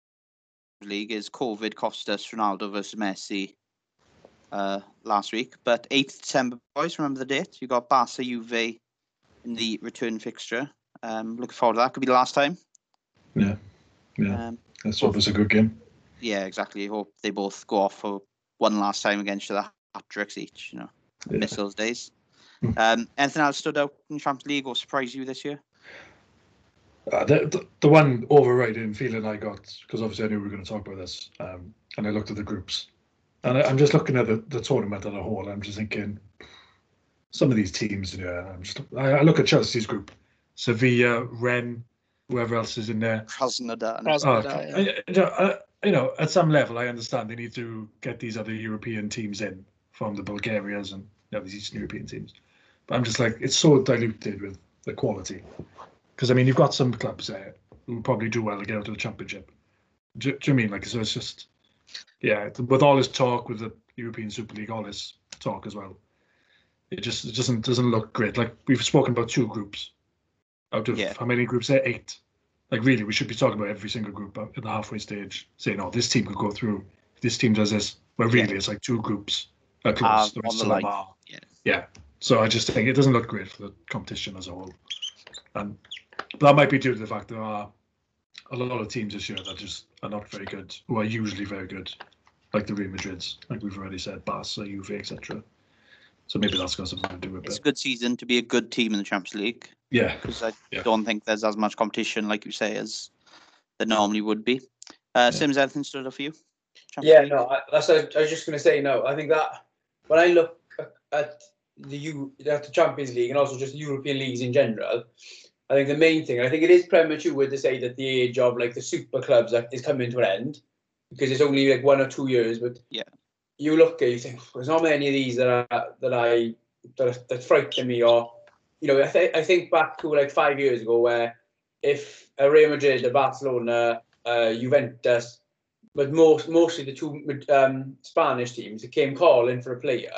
league is COVID cost us Ronaldo versus Messi last week. But 8th December, boys, remember the date? You got Barca, Juve in the return fixture. Looking forward to that. Could be the last time. Yeah. Let's hope it's a good game. Yeah, exactly. Hope they both go off for one last time against the hat-tricks each, you know. Yeah. Miss those days. Anything else stood out in Champions League or surprised you this year? The one overriding feeling I got, because obviously I knew we were going to talk about this, and I looked at the groups, and I'm just looking at the tournament as a whole. I'm just thinking, some of these teams, I look at Chelsea's group, Sevilla, Rennes, whoever else is in there. Krasnodar. At some level, I understand they need to get these other European teams in from the Bulgarians and these Eastern European teams. But I'm just like, it's so diluted with the quality. Because, I mean, you've got some clubs there who probably do well to get out of the Championship. Do you mean? Like, so it's just, with all this talk, with the European Super League, all this talk as well, it doesn't look great. Like, we've spoken about two groups. Out of how many groups there? 8. Like, really, we should be talking about every single group at the halfway stage, saying, oh, this team could go through, this team does this. But really, it's like two groups across the rest of them are. Yeah. So I just think it doesn't look great for the competition as a whole. And that might be due to the fact there are a lot of teams this year that just are not very good, who are usually very good, like the Real Madrids, like we've already said, Barca, Juve, etc. So maybe that's got something to do with it. It's a good season to be a good team in the Champions League. Yeah. Because I don't think there's as much competition, like you say, as there normally would be. Sims, anything stood up for you? I was just going to say, no, I think that when I look at the Champions League and also just European leagues in general, I think the main thing, I think it is premature to say that the age of like the super clubs is coming to an end, because it's only like 1 or 2 years. But you look at, you think there's not many of these that frighten me, or I think back to like 5 years ago where if a Real Madrid, a Barcelona, Juventus, but mostly the two Spanish teams that came calling for a player,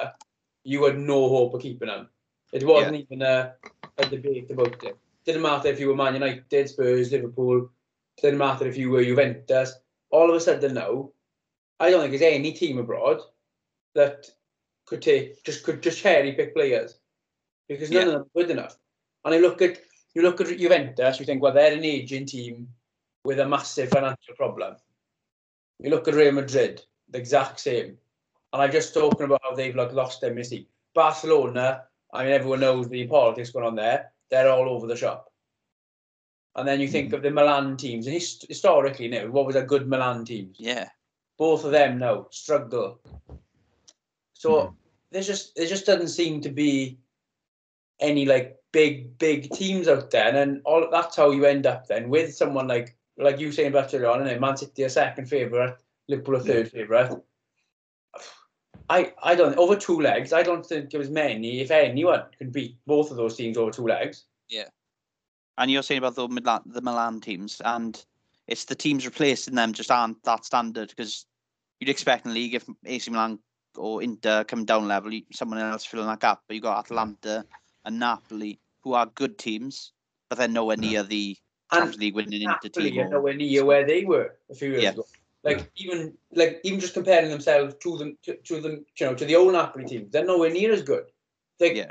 you had no hope of keeping them. It wasn't even a debate about it. Didn't matter if you were Man United, Spurs, Liverpool. Didn't matter if you were Juventus. all of a sudden now, I don't think there's any team abroad that could take just cherry pick players, because none of them are good enough. And you look at Juventus, you think, well, they're an aging team with a massive financial problem. You look at Real Madrid, the exact same. And I've just talking about how they've lost their mystique. Barcelona, I mean, everyone knows the politics going on there. They're all over the shop. And then you think of the Milan teams, and historically, what was a good Milan team? Yeah. Both of them now struggle. So there just doesn't seem to be any big teams out there, and all that's how you end up then with someone like you saying about Barcelona, and Man City are second favourite, Liverpool are third favourite. I don't, over two legs, I don't think there was many, if anyone, could beat both of those teams over two legs. Yeah. And you're saying about the Milan teams, and it's the teams replacing them just aren't that standard, because you'd expect in the league if AC Milan or Inter come down level, someone else filling that gap, but you got Atalanta and Napoli, who are good teams, but they're nowhere near the Champions League winning Inter team. Napoli are nowhere near where they were a few years ago. Even just comparing themselves to the old Napoli team, they're nowhere near as good. You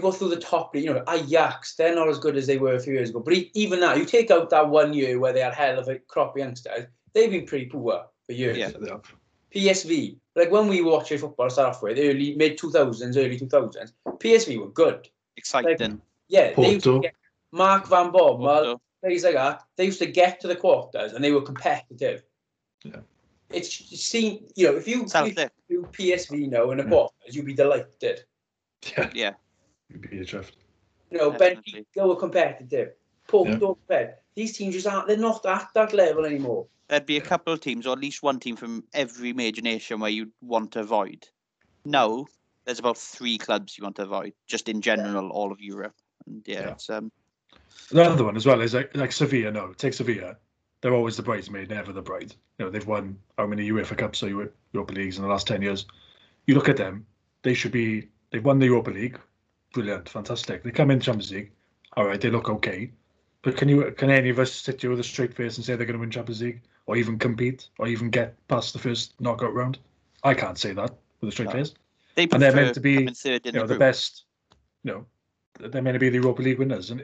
go through the top league, Ajax, they're not as good as they were a few years ago. But even now, you take out that one year where they had hell of a crop of youngsters, they've been pretty poor for years. Yeah, they have. PSV, when we were watching football to start off with, early 2000s, PSV were good. Exciting. Porto. They used to get Mark Van Bommel, things like that. They used to get to the quarters and they were competitive. Yeah. If you do PSV now in the quarters, you'd be delighted. Yeah. You'd be a draft. Benfica were competitive. Porto competitive. These teams just aren't, they're not at that level anymore. There'd be a couple of teams, or at least one team from every major nation where you'd want to avoid. No, there's about three clubs you want to avoid, just in general, all of Europe. And it's another one as well is like Sevilla. No, take Sevilla. They're always the bridesmaid, never the bride. They've won how many UEFA Cups or Europa Leagues in the last 10 years? You look at them; they've won the Europa League, brilliant, fantastic. They come in Champions League, all right, they look okay. But can any of us sit here with a straight face and say they're going to win Champions League or even compete or even get past the first knockout round? I can't say that with a straight face. They're meant to be the best. They're meant to be the Europa League winners. And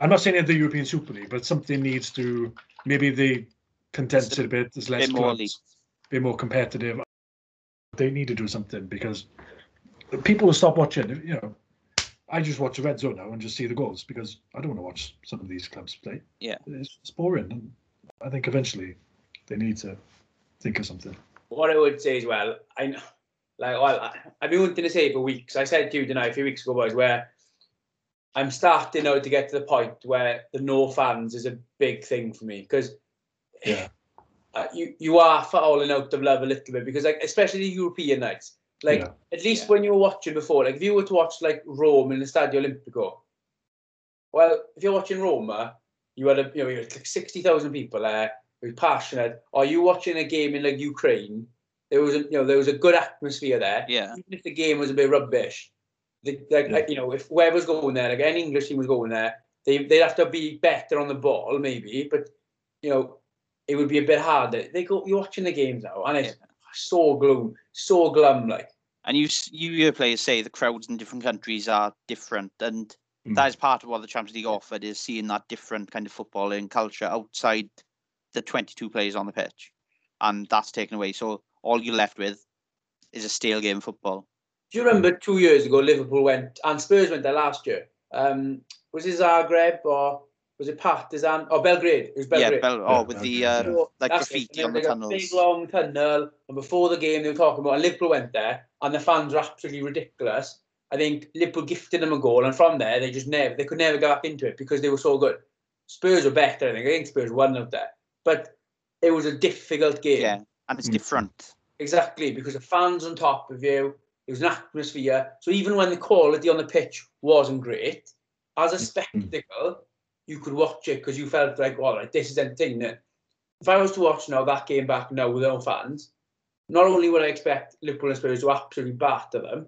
I'm not saying the European Super League, but something needs to, maybe the condensed a bit, there's less clubs, be more competitive. They need to do something because people will stop watching. I just watch the Red Zone now and just see the goals because I don't want to watch some of these clubs play. Yeah, it's boring, and I think eventually they need to think of something. What I would say as well, I've been wanting to say for weeks. I said to you tonight a few weeks ago, boys, where I'm starting now to get to the point where the no fans is a big thing for me because you are falling out of love a little bit because especially the European nights. At least when you were watching before, if you were to watch Rome in the Stadio Olimpico, well, if you're watching Roma, you had 60,000 people there, who were passionate. Or you watching a game in Ukraine, there was a good atmosphere there. Yeah. Even if the game was a bit rubbish, if whoever's going there, any English team was going there, they'd have to be better on the ball maybe, but it would be a bit harder. You're watching the games now, and it's so glum. And you hear players say the crowds in different countries are different, and that is part of what the Champions League offered is seeing that different kind of football and culture outside the 22 players on the pitch, and that's taken away. So all you're left with is a stale game of football. Do you remember 2 years ago Liverpool went and Spurs went there last year? Was it Zagreb or? Was it Partizan? Oh, Belgrade. It was Belgrade. Yeah, with the graffiti on the tunnels. Big long tunnel, and before the game they were talking about, and Liverpool went there, and the fans were absolutely ridiculous. I think Liverpool gifted them a goal, and from there they just could never go back into it because they were so good. Spurs were better, I think Spurs won out there, but it was a difficult game. Yeah, and it's different. Exactly, because the fans on top of you, it was an atmosphere. So even when the quality on the pitch wasn't great, as a spectacle, you could watch it because you felt all right, this is entertaining. If I was to watch now that game back now with their own fans, not only would I expect Liverpool and Spurs to absolutely batter them,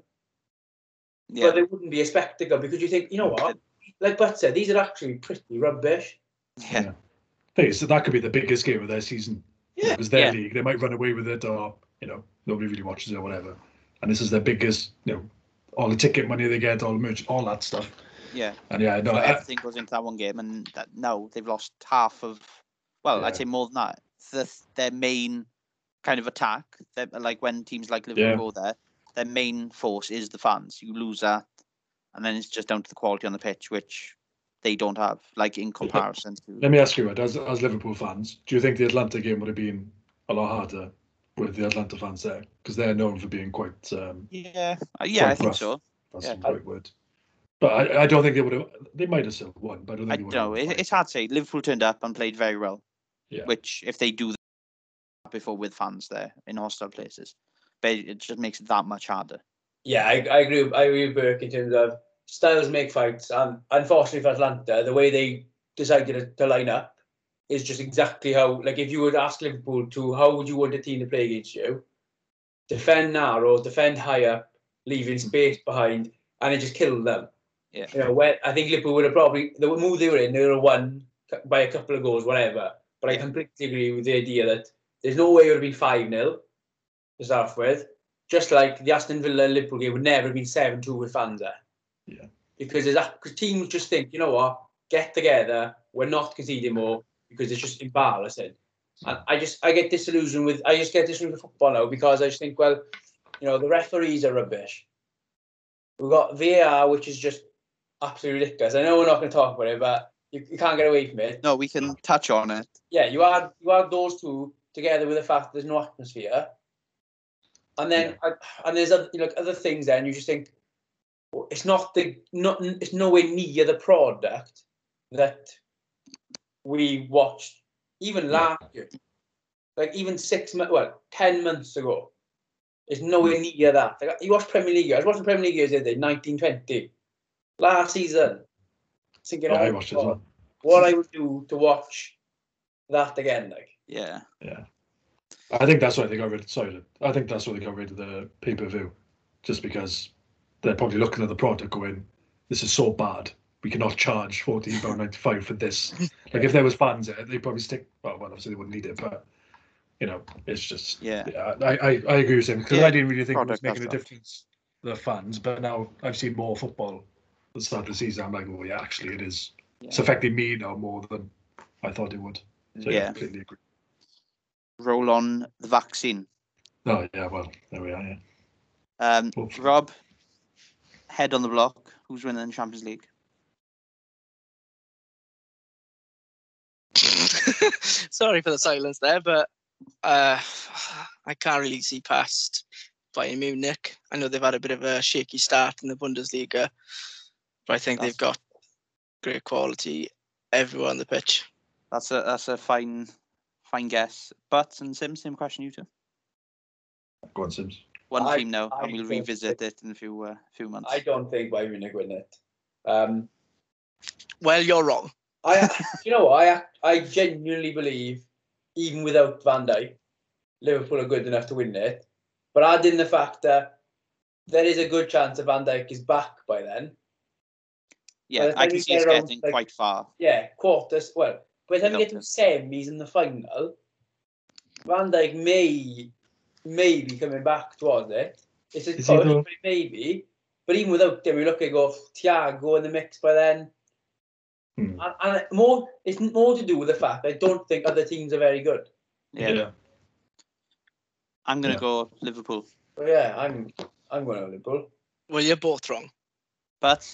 but they wouldn't be a spectacle because you think, you know what? Like Butt said, these are actually pretty rubbish. Yeah. thing is, that could be the biggest game of their season. Yeah, it was their league. They might run away with it, or nobody really watches it or whatever. And this is their biggest, all the ticket money they get, all the merch, all that stuff. Yeah. And so everything goes into that one game, and now they've lost half of. Well, I'd say more than that. Their main kind of attack, like when teams like Liverpool go there, their main force is the fans. You lose that, and then it's just down to the quality on the pitch, which they don't have, like in comparison to. Let me ask you, as Liverpool fans, do you think the Atlanta game would have been a lot harder with the Atlanta fans there? Because they're known for being quite. I think so. That's the right word. But I don't think they would have. They might have still won, but I don't think they would have. It's hard to say. Liverpool turned up and played very well, which if they do that before with fans there in hostile places, but it just makes it that much harder. Yeah, I agree. I agree with Burke in terms of styles make fights, and unfortunately for Atlanta, the way they decided to line up is just exactly how. Like if you would ask Liverpool to how would you want a team to play against you, defend narrow, defend high up, leaving space behind, and it just killed them. Yeah. I think Liverpool would have probably the move they were in, they would have won by a couple of goals, whatever. But I completely agree with the idea that there's no way it would have been 5-0 to start with. Just like the Aston Villa Liverpool game would never have been 7-2 with fans there. Yeah. Because teams just think, you know what, get together, we're not conceding more because it's just embarrassing. And I get disillusioned with football now because I just think, well, the referees are rubbish. We've got VAR, which is just absolutely ridiculous. I know we're not going to talk about it, but you can't get away from it. No, we can touch on it. Yeah, you add those two together with the fact that there's no atmosphere, and then and there's other things. Then you just think it's it's nowhere near the product that we watched even last year, like even 6 months, 10 months ago. It's nowhere near that. Like, you watch Premier League. I was watching Premier League years ago, 1920. Last season, thinking, what I would do to watch that again, I think that's why they got rid. I think that's why they got rid of the pay-per-view, just because they're probably looking at the product going, "This is so bad, we cannot charge £14.95 for this." Like if there was fans there, they probably stick. Well, obviously they wouldn't need it, but it's just. I agree with him because I didn't really think it was making a difference. The fans, but now I've seen more football. The start of the season, I'm like, oh yeah, actually it is. Yeah. It's affecting me now more than I thought it would. So yeah, I completely agree. Roll on the vaccine. Oh yeah, well there we are. Yeah. Rob, head on the block. Who's winning the Champions League? Sorry for the silence there, but I can't really see past Bayern Munich. I know they've had a bit of a shaky start in the Bundesliga. But I think they've got great quality everywhere on the pitch. That's a fine guess. But and Sims, same question you two. Go on, Sims. One team now, and we'll revisit it in a few months. I don't think Bayern Munich win it. Well, you're wrong. I genuinely believe, even without Van Dijk, Liverpool are good enough to win it. But add in the fact that there is a good chance that Van Dijk is back by then. Yeah, I can see us getting quite far. Yeah, quarters. Well, by the time we get to semis in the final, Van Dijk may be coming back towards it. It's a push, maybe. But even without them, we look at Thiago in the mix by then. And it's more to do with the fact I don't think other teams are very good. Yeah. I'm going to go Liverpool. Well, yeah, I'm going to Liverpool. Well, you're both wrong. But...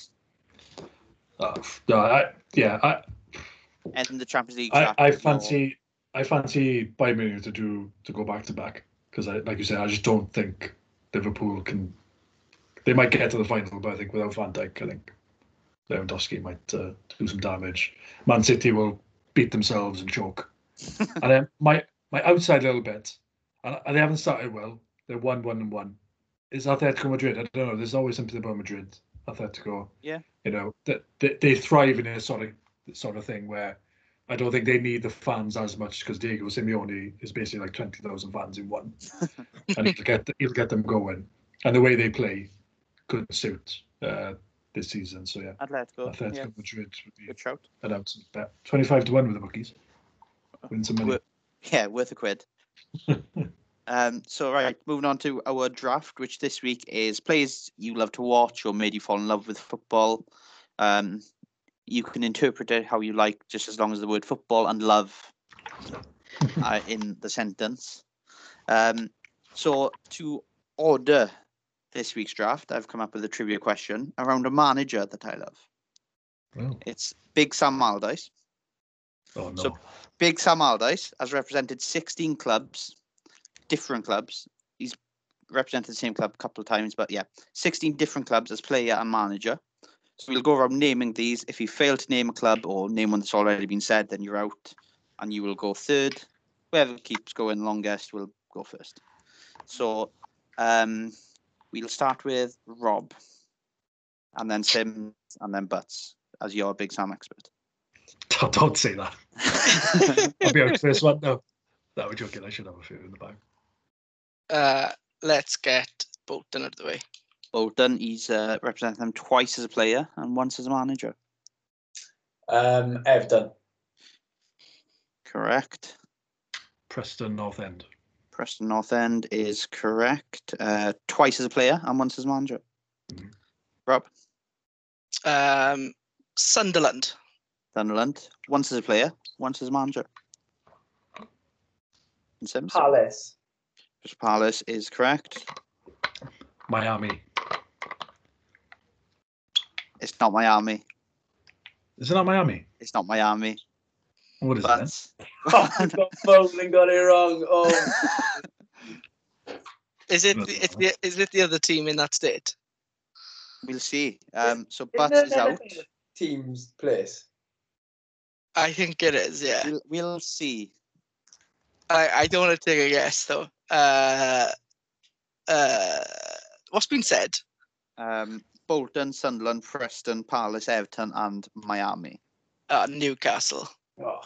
and in the Champions League, I fancy Bayern Munich to go back to back because, like you said, I just don't think Liverpool can. They might get to the final, but I think without Van Dijk, I think Lewandowski might do some damage. Man City will beat themselves and choke. And then my outside little bet, and they haven't started well. They're 1-1-1. Is Atletico Madrid? I don't know. There's always something about Madrid. Atletico. Yeah. They thrive in a sort of thing where I don't think they need the fans as much because Diego Simeone is basically like 20,000 fans in one, and he'll get them going. And the way they play could suit this season. So yeah, Atletico Madrid would be an absolute bet. 25 to 1 with the bookies. Win some money. Worth a quid. So, right, moving on to our draft, which this week is players you love to watch or made you fall in love with football. You can interpret it how you like, just as long as the word football and love are in the sentence. So, to order this week's draft, I've come up with a trivia question around a manager that I love. Oh. It's Big Sam Allardyce. Oh, no. So, Big Sam Allardyce has represented 16 clubs, different clubs. He's represented the same club a couple of times, but 16 different clubs as player and manager. So we'll go around naming these. If you fail to name a club or name one that's already been said, then you're out and you will go third. Whoever keeps going longest will go first. So we'll start with Rob, and then Sims, and then Butts, as you're a Big Sam expert. Oh, don't say that. I'll be out first one. No, that was joking. I should have a few in the bag. Let's get Bolton out of the way. Bolton, he's represented them twice as a player and once as a manager. Everton. Correct. Preston North End. Preston North End is correct. Twice as a player and once as a manager. Mm-hmm. Rob? Sunderland. Sunderland, once as a player, once as a manager. And Sims? Palace. Palace is correct. Miami. It's not Miami. Is it not Miami? It's not Miami. What is it? Oh, I got it wrong. Oh. Is it the other team in that state? We'll see. So Butts is out. Team's place. I think it is. Yeah. We'll see. I don't want to take a guess though. What's been said? Bolton, Sunderland, Preston, Palace, Everton, and Miami. Newcastle. Oh.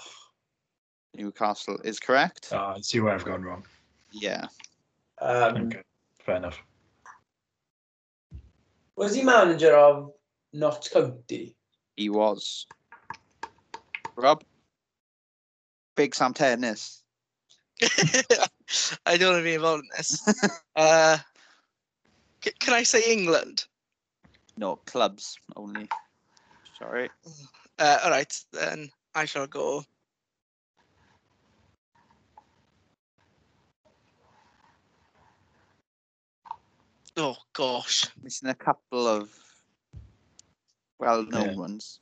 Newcastle is correct. I see where I've gone wrong. Yeah. Okay, fair enough. Was he manager of Notts County? He was. Rob? Big Sam Tennis. I don't want to be involved in this. Can I say England? No, clubs only. Sorry. All right, then I shall go. Oh, gosh. Missing a couple of well-known ones.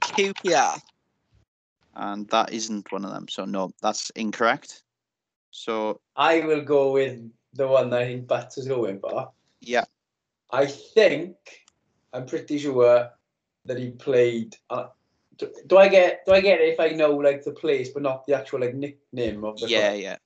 QPR. And that isn't one of them, so no, that's incorrect. So I will go with the one that I think Bats is going for. Yeah. I think, I'm pretty sure that he played. Do I get it if I know like the place, but not the actual like nickname of the club? Yeah.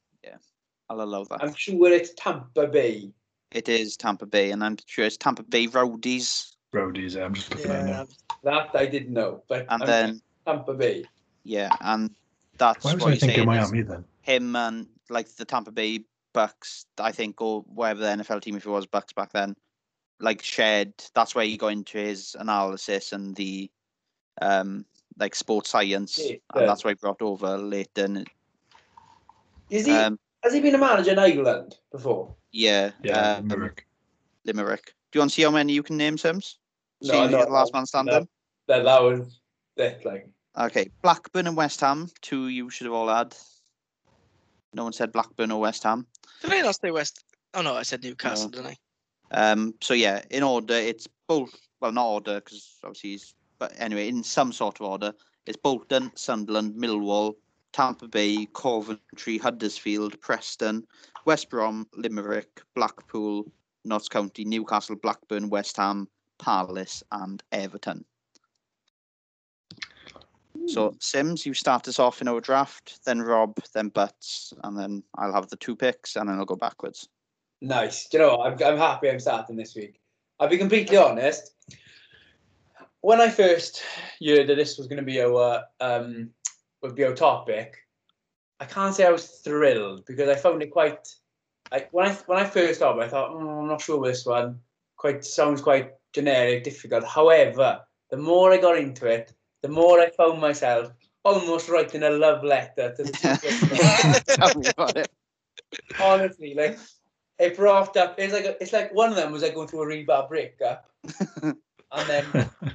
I'll allow that. I'm sure it's Tampa Bay. It is Tampa Bay, and I'm sure it's Tampa Bay Rowdies. Rowdies, I'm just looking at it. That I didn't know, but and then Tampa Bay. Yeah, and that's why was I thinking Miami then? Him and like the Tampa Bay Bucks, I think, or whatever the NFL team, if it was Bucks back then, like shared. That's where he got into his analysis and the like sports science, and that's why he brought over Leighton. Is he? Has he been a manager in Ireland before? Yeah, Limerick. Do you want to see how many you can name, Sims? No, last man standing. That was death like. Okay, Blackburn and West Ham, two you should have all had. No one said Blackburn or West Ham. Did I not say West? Oh no, I said Newcastle, didn't I? So yeah, in order, it's Bolton. Well, not order, because obviously he's... But anyway, in some sort of order, it's Bolton, Sunderland, Millwall, Tampa Bay, Coventry, Huddersfield, Preston, West Brom, Limerick, Blackpool, Notts County, Newcastle, Blackburn, West Ham, Palace and Everton. So, Sims, you start us off in our draft, then Rob, then Butts, and then I'll have the two picks, and then I'll go backwards. Nice. Do you know what? I'm happy I'm starting this week. I'll be completely honest. When I first heard that this was going to be our topic, I can't say I was thrilled because I found it quite... When I first started, I thought, I'm not sure with this one. Sounds quite generic, difficult. However, the more I got into it, the more I found myself almost writing a love letter to the Tell me about it. Honestly, like, it brought up, it's like one of them was like going through a really bad breakup and then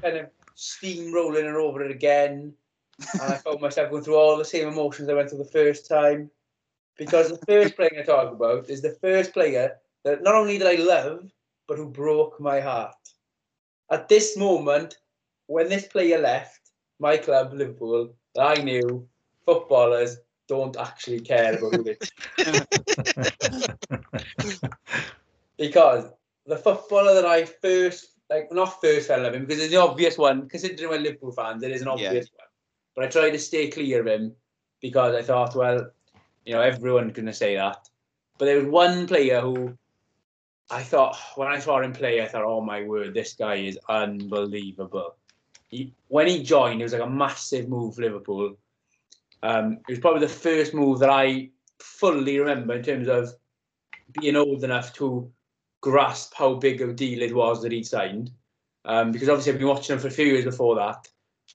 kind of steamrolling her over it again. And I found myself going through all the same emotions I went through the first time. Because the first player I talk about is the first player that not only did I love, but who broke my heart. At this moment, when this player left my club, Liverpool, I knew footballers don't actually care about it. Because the footballer that I first, like, not first fell in love with, because it's an obvious one, considering we're Liverpool fans, it is an obvious one. But I tried to stay clear of him because I thought, well, you know, everyone's going to say that. But there was one player who I thought, when I saw him play, I thought, oh my word, this guy is unbelievable. When he joined, it was like a massive move for Liverpool. It was probably the first move that I fully remember in terms of being old enough to grasp how big of a deal it was that he'd signed. Because obviously I've been watching him for a few years before that.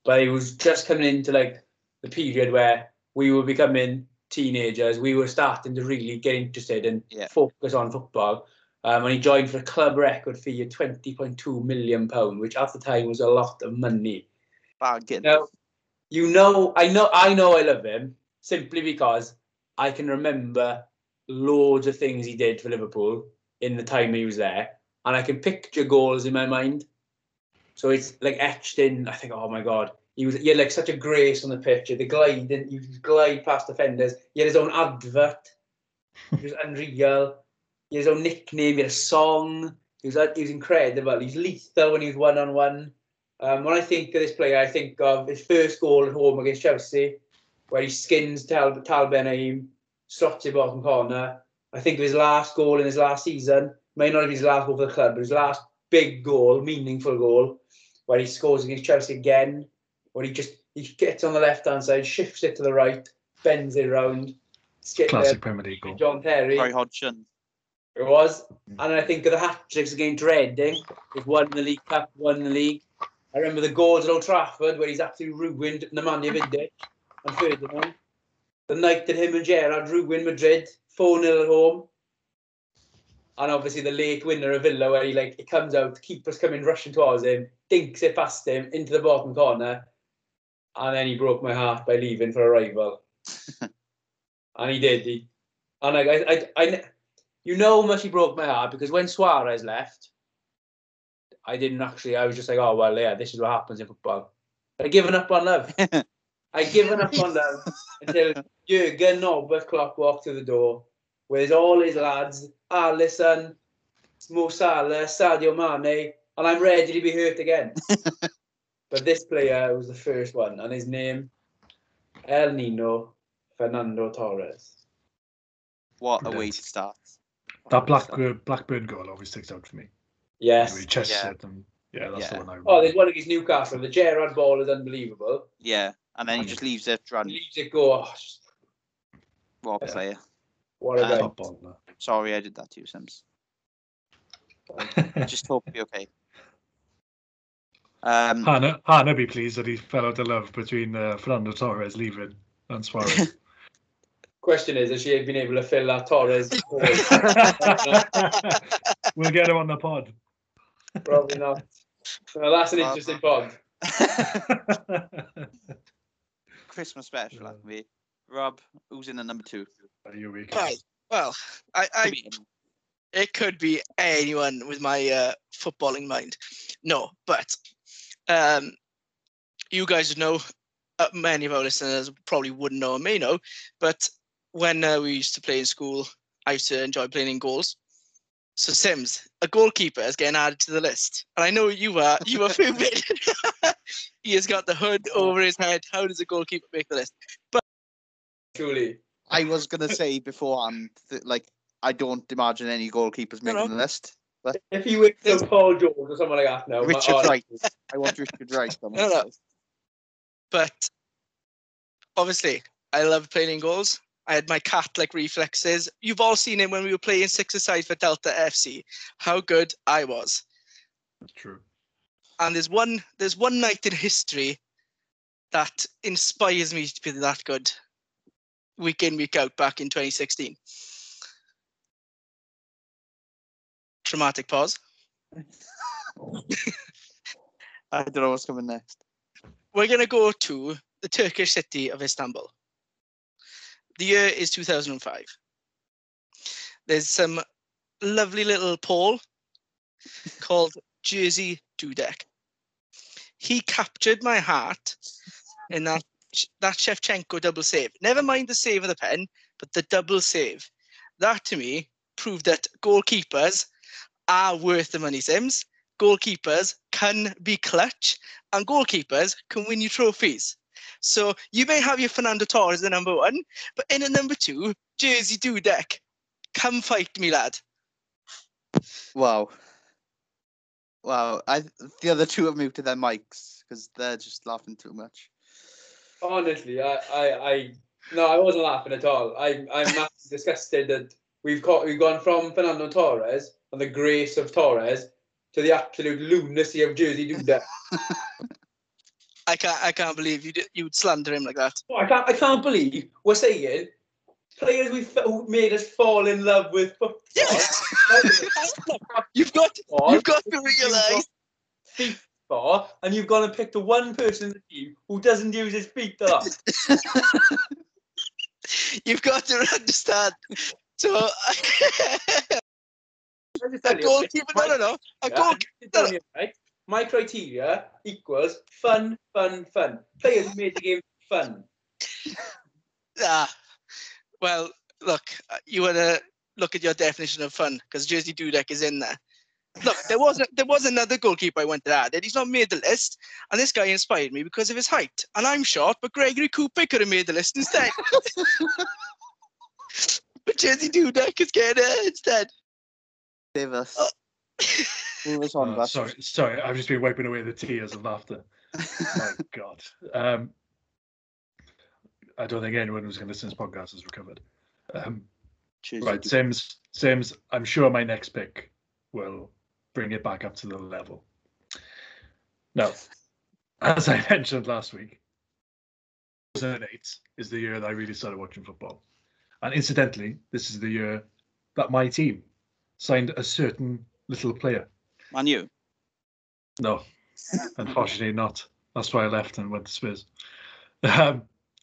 But it was just coming into like the period where we were becoming teenagers. We were starting to really get interested and focus on football. And he joined for a club record fee of £20.2 million, which at the time was a lot of money. Now, I know I love him simply because I can remember loads of things he did for Liverpool in the time he was there. And I can picture goals in my mind. So it's like etched in. I think, oh my God, he had like such a grace on the pitch. The glide, he would glide past defenders. He had his own advert. He was unreal. He had his own nickname. He had a song. He was incredible. He was lethal when he was one-on-one. When I think of this player, I think of his first goal at home against Chelsea, where he skins Tal Ben-Aim, slots it bottom corner. I think of his last goal in his last season. May not have been his last goal for the club, but his last big goal, meaningful goal, where he scores against Chelsea again, where he gets on the left-hand side, shifts it to the right, bends it round. Classic Premier League goal. John Terry. Very Hodgson. It was. And I think of the hat-tricks against Reading. He's won the League Cup, won the league. I remember the goals at Old Trafford, where he's absolutely ruined Nemanja Vidic and Ferdinand. The night that him and Gerrard ruined Madrid, 4-0 at home. And obviously the late winner of Villa, where he comes out, the keeper's coming rushing towards him, dinks it past him, into the bottom corner. And then he broke my heart by leaving for a rival. And he did. You know how much he broke my heart, because when Suarez left, I was just like, oh, well, yeah, this is what happens in football. I'd given up on love. I'd given up on love until Jürgen Norbert Klopp walked through the door with all his lads, Alisson, Mo Salah, Sadio Mane, and I'm ready to be hurt again. But this player was the first one, and his name, El Nino Fernando Torres. What a way to start. That Blackburn goal always sticks out for me. Yes. You know, that's the one I remember. Oh, there's one against Newcastle. The Gerrard ball is unbelievable. Yeah, and then he just leaves it run. He leaves it go. Oh. What a player. What a top ball. Sorry, I did that to you, Sims. I just hope you're okay. Hannah be pleased that he fell out of love between Fernando Torres leaving and Suarez. Question is, has she been able to fill that Torres? We'll get him on the pod. Probably not. Well, that's an interesting pod. Christmas special, that can be. Rob, who's in the number two? Right. Well, it could be anyone with my footballing mind. No, but you guys know, many of our listeners probably wouldn't know or may know, but when we used to play in school, I used to enjoy playing in goals. So Sims, a goalkeeper is getting added to the list. And I know you are favorite. He has got the hood over his head. How does a goalkeeper make the list? But truly, I was going to say beforehand, I don't imagine any goalkeepers making the list. But if you went to Paul George or someone like that, no. Richard Wright. I want Richard Wright. No. But obviously, I love playing in goals. I had my cat-like reflexes. You've all seen him when we were playing six-a-side for Delta FC. How good I was. That's true. And there's one night in history that inspires me to be that good week in, week out back in 2016. Dramatic pause. I don't know what's coming next. We're going to go to the Turkish city of Istanbul. The year is 2005. There's some lovely little Paul called Jerzy Dudek. He captured my heart in that Shevchenko double save. Never mind the save of the pen, but the double save. That, to me, proved that goalkeepers are worth the money, Sims. Goalkeepers can be clutch, and goalkeepers can win you trophies. So you may have your Fernando Torres, the number one, but in a number two, Jerzy Dudek. Come fight me, lad. Wow. The other two have moved to their mics because they're just laughing too much. Honestly, I wasn't laughing at all. I'm disgusted that we've gone from Fernando Torres and the grace of Torres to the absolute lunacy of Jerzy Dudek. I can't believe you'd slander him like that. Oh, I can't believe we're saying players who made us fall in love with football. Yes. you've got to realise for, and you've gone and picked the one person in the team who doesn't use his feet a lot. You've got to understand. So a goalkeeper, my criteria equals fun. Players who made the game fun. Well, look, you want to look at your definition of fun, because Jerzy Dudek is in there. Look, there was another goalkeeper I wanted to add, and he's not made the list, and this guy inspired me because of his height. And I'm short, but Gregory Cooper could have made the list instead. But Jerzy Dudek is getting it instead. Save us. Oh. Sorry, I've just been wiping away the tears of laughter. My God. I don't think anyone who's going to listen to this podcast has recovered. Right, Sims, I'm sure my next pick will bring it back up to the level. Now, as I mentioned last week, 2008 is the year that I really started watching football. And incidentally, this is the year that my team signed a certain little player. Man U? No, unfortunately not. That's why I left and went to Spurs.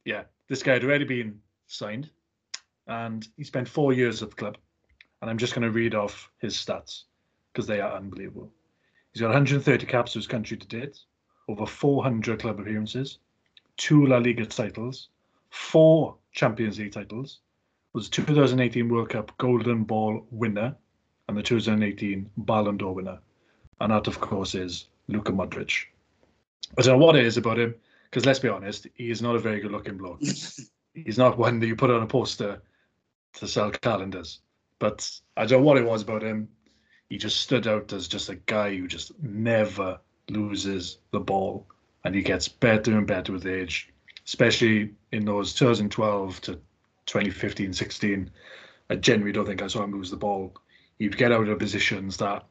Yeah, this guy had already been signed, and he spent 4 years at the club. And I'm just going to read off his stats because they are unbelievable. He's got 130 caps for his country to date, over 400 club appearances, 2 La Liga titles, 4 Champions League titles, was 2018 World Cup Golden Ball winner, and the 2018 Ballon d'Or winner. And that, of course, is Luka Modric. I don't know what it is about him, because let's be honest, he is not a very good-looking bloke. He's not one that you put on a poster to sell calendars. But I don't know what it was about him. He just stood out as just a guy who just never loses the ball. And he gets better and better with age, especially in those 2012 to 2015-16. I genuinely don't think I saw him lose the ball. He'd get out of positions that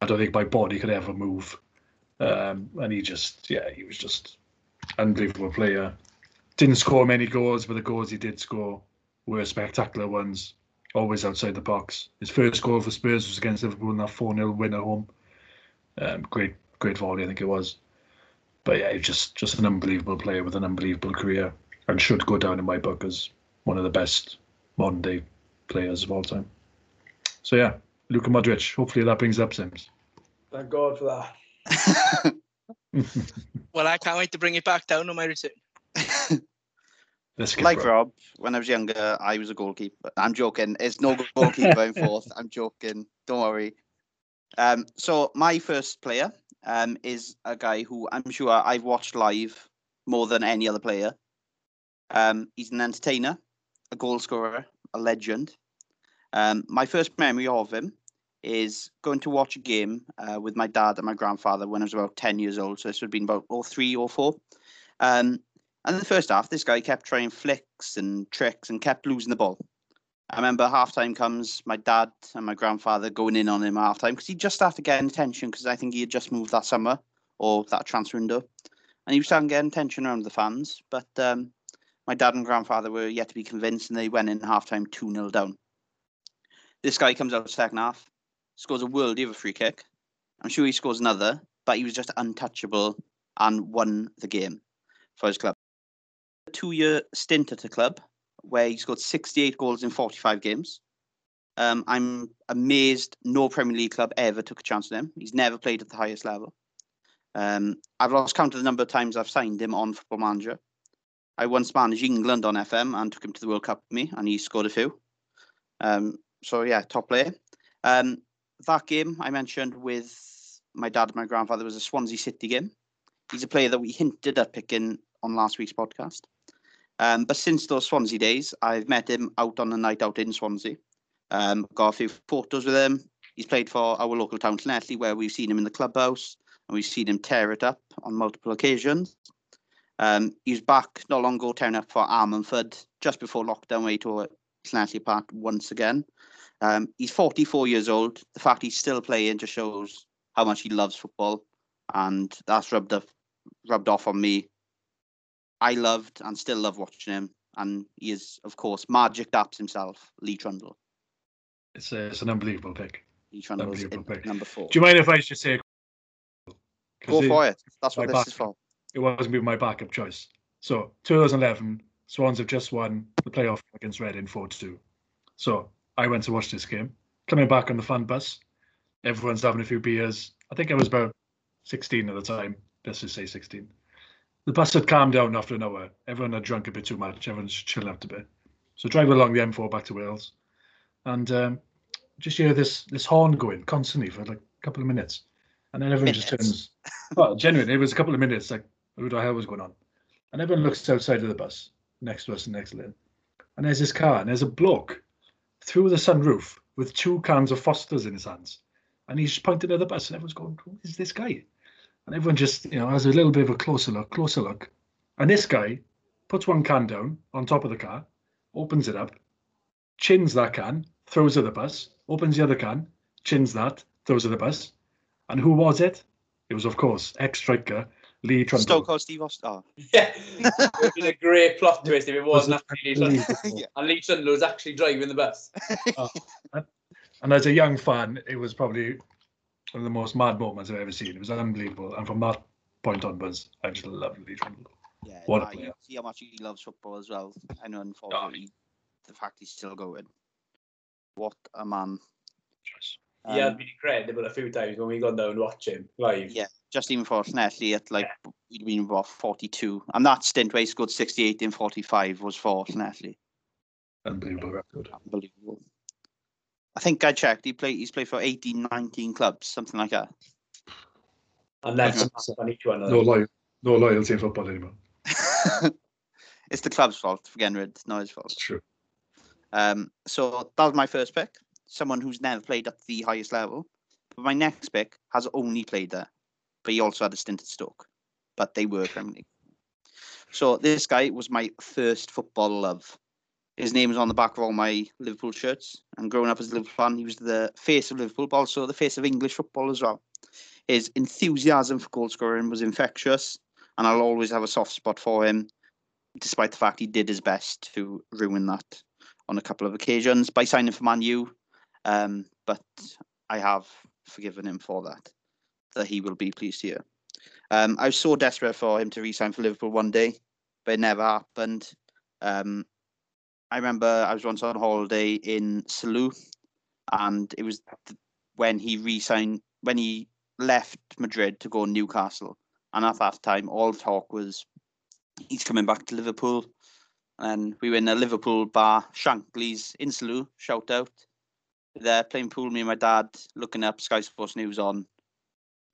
I don't think my body could ever move. And he was just unbelievable player. Didn't score many goals, but the goals he did score were spectacular ones, always outside the box. His first goal for Spurs was against Liverpool in that 4-0 win at home. Great volley, I think it was. But yeah, he's just an unbelievable player with an unbelievable career, and should go down in my book as one of the best modern-day players of all time. So yeah, Luka Modric. Hopefully that brings up Sims. Thank God for that. Well, I can't wait to bring it back down on my return. Rob, when I was younger, I was a goalkeeper. I'm joking. It's no goalkeeper in fourth. I'm joking. Don't worry. So my first player is a guy who I'm sure I've watched live more than any other player. He's an entertainer, a goal scorer, a legend. My first memory of him is going to watch a game with my dad and my grandfather when I was about 10 years old. So this would have been about 03 or 04. And in the first half, this guy kept trying flicks and tricks and kept losing the ball. I remember halftime comes, my dad and my grandfather going in on him at halftime because he just started getting attention because I think he had just moved that summer or that transfer window. and he was starting to get attention around the fans. But my dad and grandfather were yet to be convinced, and they went in half-time 2-0 down. This guy comes out second half, scores a worldie of a free kick. I'm sure he scores another, but he was just untouchable and won the game for his club. A two-year stint at the club where he scored 68 goals in 45 games. I'm amazed no Premier League club ever took a chance on him. He's never played at the highest level. I've lost count of the number of times I've signed him on Football Manager. I once managed England on FM and took him to the World Cup with me, and he scored a few. So, yeah, top player. That game I mentioned with my dad and my grandfather was a Swansea City game. He's a player that we hinted at picking on last week's podcast. But since those Swansea days, I've met him out on a night out in Swansea. Got a few photos with him. He's played for our local town, Llanelli, where we've seen him in the clubhouse and we've seen him tear it up on multiple occasions. He was back not long ago tearing up for Armanford just before lockdown, where he tore Llanelli apart once again. He's 44 years old. The fact he's still playing just shows how much he loves football, and that's rubbed off on me. I loved and still love watching him, and he is, of course, Magic Daps himself, Lee Trundle. It's an unbelievable pick. Lee Trundle's number 4. Do you mind if I just say? Go for it. That's what this is for. It wasn't even my backup choice. So 2011, Swans have just won the playoff against Reading 4-2. So I went to watch this game. Coming back on the fan bus, everyone's having a few beers. I think I was about 16 at the time. Let's just say 16. The bus had calmed down after an hour. Everyone had drunk a bit too much. Everyone's chilling out a bit. So drive along the M4 back to Wales, and just hear this horn going constantly for like a couple of minutes, and then everyone just turns. Well, genuinely, it was a couple of minutes. Like, who the hell was going on? And everyone looks outside of the bus next to us, the next lane, and there's this car, and there's a bloke through the sunroof with 2 cans of Foster's in his hands, and he's pointed at the bus, and everyone's going, "Who is this guy?" And everyone just, has a little bit of a closer look. And this guy puts one can down on top of the car, opens it up, chins that can, throws at the bus, opens the other can, chins that, throws at the bus. And who was it? It was, of course, ex-striker Lee Trundle. Stoke or Steve Austin. Yeah. It was a great plot twist if it wasn't actually Lee Trundle. Yeah. And Lee Trundle was actually driving the bus. And as a young fan, it was probably one of the most mad moments I've ever seen. It was unbelievable. And from that point onwards, I just loved Lee Trundle. Yeah, what a player. You see how much he loves football as well. I know, unfortunately, the fact he's still going. What a man. He had been incredible a few times when we got down and watched him live. Yeah, just even for Llanelli at he'd been about 42. And that stint where he scored 68 in 45 was for Llanelli. Unbelievable record. Unbelievable. I think I checked. He's played for 18, 19 clubs, something like that. No loyalty in football anymore. It's the club's fault for getting rid. It's not his fault. It's true. So that was my first pick. Someone who's never played at the highest level. But my next pick has only played there, but he also had a stint at Stoke. But they were Premier League. So this guy was my first football love. His name is on the back of all my Liverpool shirts. And growing up as a Liverpool fan, he was the face of Liverpool, but also the face of English football as well. His enthusiasm for goal scoring was infectious, and I'll always have a soft spot for him, despite the fact he did his best to ruin that on a couple of occasions by signing for Man U. But I have forgiven him for that he will be pleased to hear. I was so desperate for him to re-sign for Liverpool one day, but it never happened. I remember I was once on holiday in Salou, and it was when he re-signed, when he left Madrid to go to Newcastle. And at that time, all talk was he's coming back to Liverpool. And we were in a Liverpool bar, Shankly's in Salou, shout out. There, playing pool, me and my dad, looking up Sky Sports News on.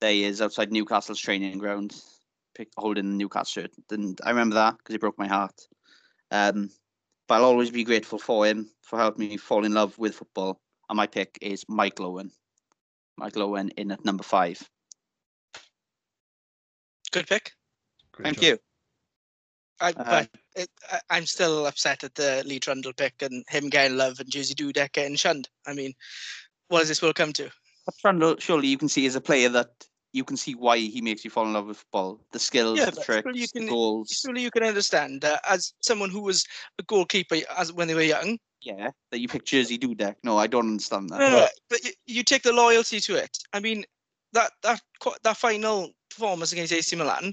There he is outside Newcastle's training ground, holding the Newcastle shirt. And I remember that because it broke my heart. But I'll always be grateful for him for helping me fall in love with football. And my pick is Michael Owen. Michael Owen in at number 5. Good pick. Thank you. I'm still upset at the Lee Trundle pick and him getting love and Jerzy Dudek getting shunned. I mean, what does this world come to? Trundle, surely you can see, is a player that you can see why he makes you fall in love with football. The skills, the tricks, the goals. Surely you can understand as someone who was a goalkeeper as when they were young. Yeah, that you pick Jerzy Dudek. No, I don't understand that. No, but you take the loyalty to it. I mean, that final performance against AC Milan,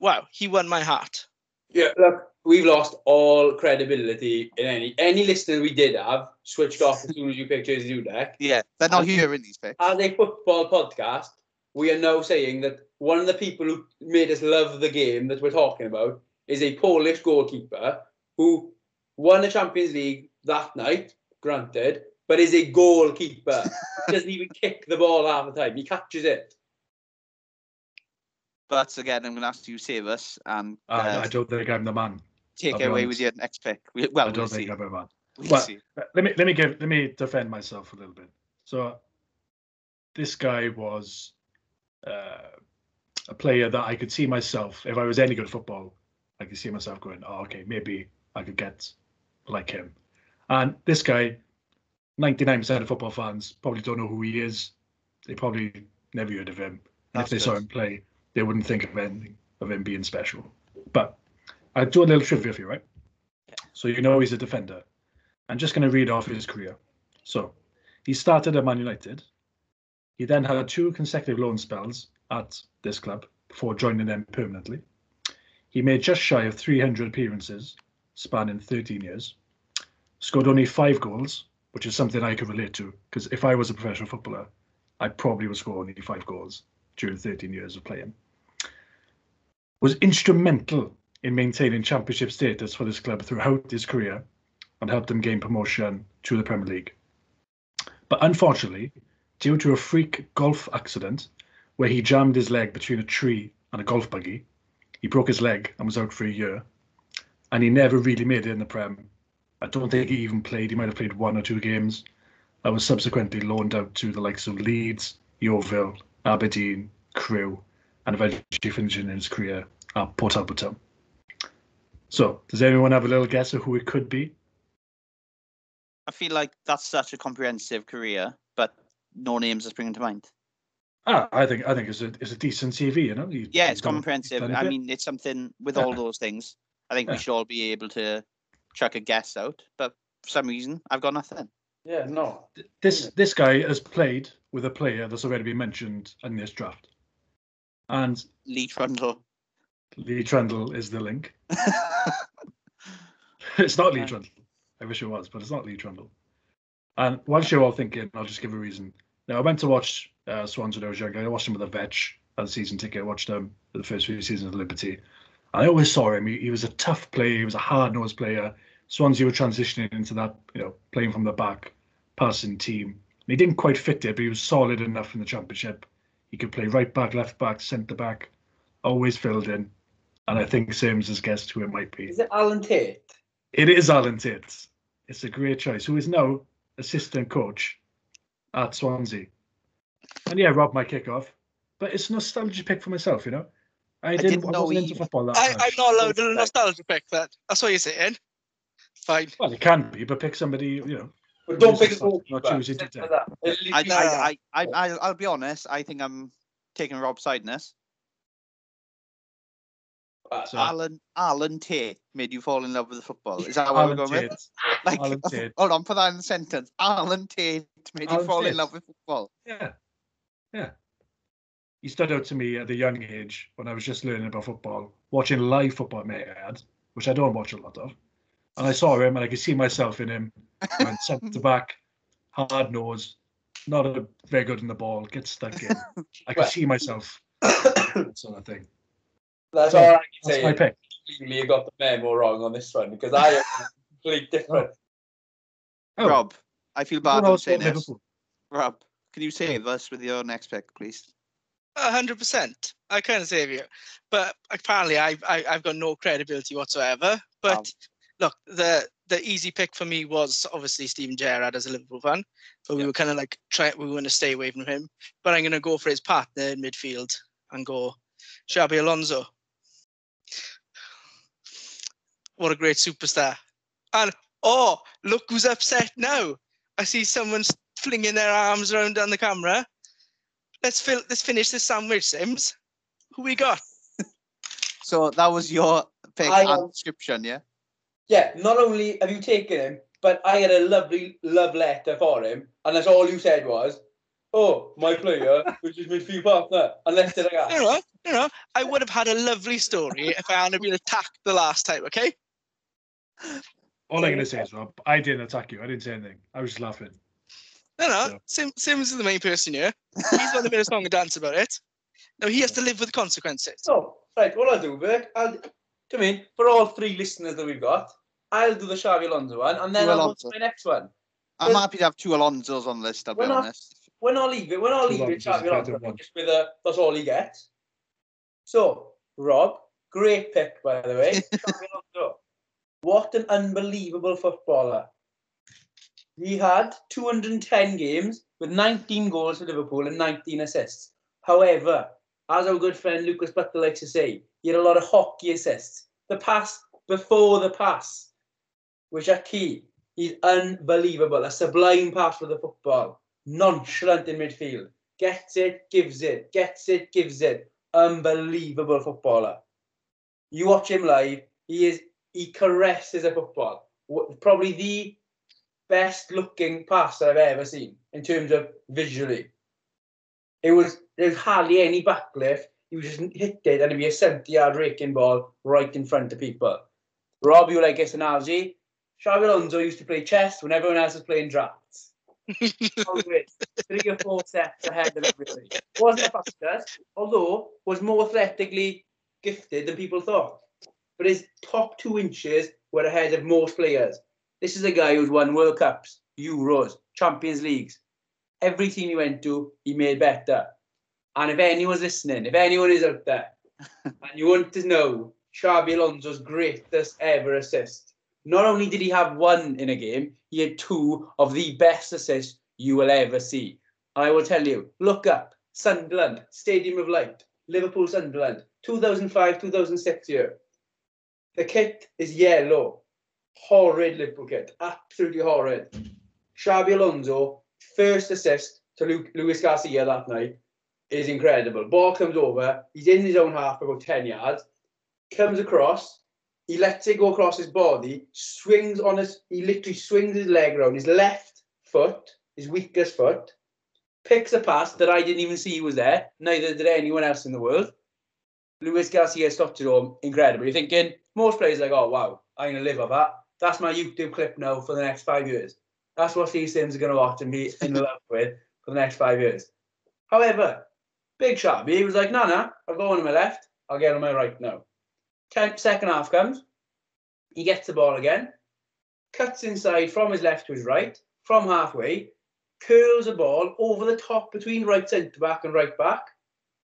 wow, he won my heart. Yeah, look, we've lost all credibility in any listener we did have switched off as soon as you picked Jerzy Dudek. Yeah, they're not hearing these picks. As a football podcast, we are now saying that one of the people who made us love the game that we're talking about is a Polish goalkeeper who won the Champions League that night, granted, but is a goalkeeper. He doesn't even kick the ball half the time. He catches it. But again, I'm going to ask you to save us. And I don't think I'm the man. Take it away with your next pick. Well, I don't think I'm the man. Let me defend myself a little bit. So this guy was a player that I could see myself, if I was any good at football, I could see myself going, oh, okay, maybe I could get like him. And this guy, 99% of football fans probably don't know who he is. They probably never heard of him. And if they saw him play, they wouldn't think of anything of him being special. But I'll do a little trivia for you, right? Yeah. So you know he's a defender. I'm just going to read off his career. So he started at Man United. He then had 2 consecutive loan spells at this club before joining them permanently. He made just shy of 300 appearances, spanning 13 years. Scored only 5 goals, which is something I could relate to, because if I was a professional footballer, I probably would score only 5 goals during 13 years of playing. Was instrumental in maintaining championship status for this club throughout his career and helped them gain promotion to the Premier League. But unfortunately, due to a freak golf accident where he jammed his leg between a tree and a golf buggy, he broke his leg and was out for a year, and he never really made it in the Prem. I don't think he even played. He might have played 1 or 2 games. I was subsequently loaned out to the likes of Leeds, Yeovil, Aberdeen, Crewe, and eventually finishing his career at Port Alberton. So, does anyone have a little guess of who it could be? I feel like that's such a comprehensive career, but no names are springing to mind. I think it's a decent CV, you know? It's comprehensive. I mean, it's something with all those things. I think we should all be able to chuck a guess out, but for some reason, I've got nothing. Yeah, no. This guy has played with a player that's already been mentioned in this draft. And Lee Trundle. Lee Trundle is the link. It's not Lee Trundle. I wish it was, but it's not Lee Trundle. And whilst you're all thinking, I'll just give a reason. Now, I went to watch Swans when I was younger. I watched him with a Vetch as a season ticket. I watched him for the first few seasons of Liberty. I always saw him. He was a tough player. He was a hard-nosed player. Swansea were transitioning into that, playing from the back, passing team. And he didn't quite fit it, but he was solid enough in the Championship. He could play right back, left back, centre back, always filled in. And I think Sims has guessed who it might be. Is it Alan Tate? It is Alan Tate. It's a great choice. Who is now assistant coach at Swansea. And yeah, robbed my kickoff. But it's a nostalgia pick for myself, I wasn't into football that much. I'm not allowed to nostalgia pick that. That's what you're saying. Fine. Well, it can be, but pick somebody, But don't pick a goalkeeper. I'll be honest. I think I'm taking Rob's side in this. So, Alan Tate made you fall in love with the football. Is that what we're going with? Like, hold on, put that in the sentence. Alan Tate made you fall in love with football. Yeah. He stood out to me at the young age when I was just learning about football, watching live football, which I don't watch a lot of. And I saw him, and I could see myself in him. Went centre back, hard nose, not very good in the ball, gets stuck in. I could see myself. That sort of thing. That's all I can say. My pick. You got the memo wrong on this one because I am completely different. Oh. Rob, I feel bad for saying this. Rob, can you save us with your next pick, please? 100%. I can save you, but apparently I've got no credibility whatsoever. But. Look, the easy pick for me was obviously Steven Gerrard as a Liverpool fan, but we were kind of like we were going to stay away from him. But I'm going to go for his partner in midfield and go Xabi Alonso. What a great superstar! And look who's upset now! I see someone flinging their arms around on the camera. Let's finish this sandwich, Sims. Who we got? So that was your pick and description, yeah? Yeah, not only have you taken him, but I had a lovely love letter for him, and that's all you said was, oh, my player, which is midfield partner, unless they're like that. You know, I would have had a lovely story if I hadn't been attacked the last time, okay? All I'm going to say is, Rob, I didn't attack you. I didn't say anything. I was just laughing. No. Sims is the main person here. He's got a bit of song and dance about it. No, he has to live with the consequences. Oh, right. What I'll do, Burke, I'll come in for all three listeners that we've got. I'll do the Xabi Alonso one, and then I'll do my next one. I'm happy to have two Alonsos on the list, I'll be honest. When I'll leave it, Xabi Alonso, just with a, that's all he gets. So, Rob, great pick, by the way. Xabi Alonso. What an unbelievable footballer. He had 210 games with 19 goals for Liverpool and 19 assists. However, as our good friend Lucas Butler likes to say, he had a lot of hockey assists. The pass before the pass, which are key. He's unbelievable. A sublime pass for the football. Nonchalant in midfield. Gets it, gives it. Gets it, gives it. Unbelievable footballer. You watch him live, he caresses a football. Probably the best looking pass I've ever seen in terms of visually. There was hardly any backlift. You just hit it, and it'd be a 70-yard raking ball right in front of people. Rob, you like this analogy? Xabi Alonso used to play chess when everyone else was playing drafts. Always 3 or 4 steps ahead of everybody. Wasn't the fastest, although was more athletically gifted than people thought. But his top 2 inches were ahead of most players. This is a guy who's won World Cups, Euros, Champions Leagues. Every team he went to, he made better. And if anyone's listening, if anyone is out there, and you want to know Xabi Alonso's greatest ever assist, not only did he have one in a game, he had 2 of the best assists you will ever see. And I will tell you, look up Sunderland, Stadium of Light, Liverpool Sunderland, 2005-2006 year. The kit is yellow. Horrid Liverpool kit. Absolutely horrid. Xabi Alonso, first assist to Luis Garcia that night, is incredible. Ball comes over. He's in his own half about 10 yards. Comes across. He lets it go across his body. He literally swings his leg around. His left foot, his weakest foot, picks a pass that I didn't even see was there. Neither did anyone else in the world. Luis Garcia stopped it home. Incredible. You're thinking, most players are like, oh, wow, I'm going to live with that. That's my YouTube clip now for the next 5 years. That's what Steve Sims are going to watch and be in love with for the next 5 years. However, big shot. He was like, no, I'll go on my left. I'll get on my right now. Second half comes. He gets the ball again. Cuts inside from his left to his right, from halfway. Curls the ball over the top between right centre-back and right back.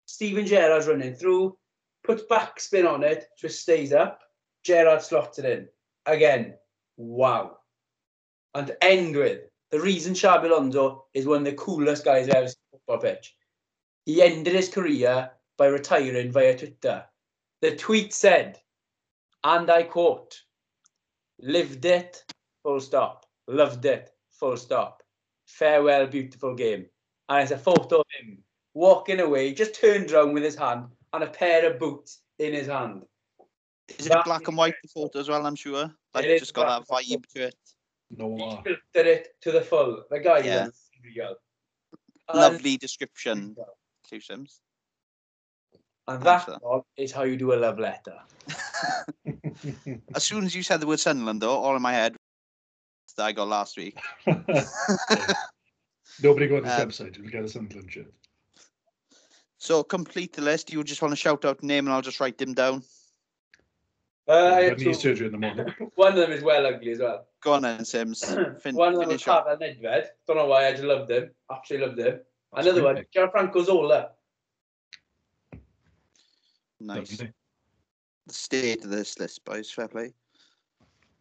Steven Gerrard's running through. Puts backspin on it, so it stays up. Gerrard slots it in. Again, wow. And to end with, the reason Xabi Alonso is one of the coolest guys I've ever seen on the football pitch. He ended his career by retiring via Twitter. The tweet said, and I quote, lived it, full stop. Loved it, full stop. Farewell, beautiful game. And it's a photo of him walking away, just turned around with his hand and a pair of boots in his hand. Is it black and white photo as well, I'm sure? Like, it's just got that vibe to it. No. He filtered it to the full. The guy is real. Lovely description. Two Sims. And that is how you do a love letter. As soon as you said the word Sunderland, though, all in my head that I got last week. Nobody go on this website. We'll get a Sunderland shirt. So, complete the list. You just want to shout out name, and I'll just write them down. I need surgery in the morning. One of them is well ugly as well. Go on then, Sims. One of them is Pavel Nedved. Don't know why, I just loved him. Absolutely loved him. That's another one, Gianfranco Zola. Nice. Lovely. The state of this list, boys, fair play.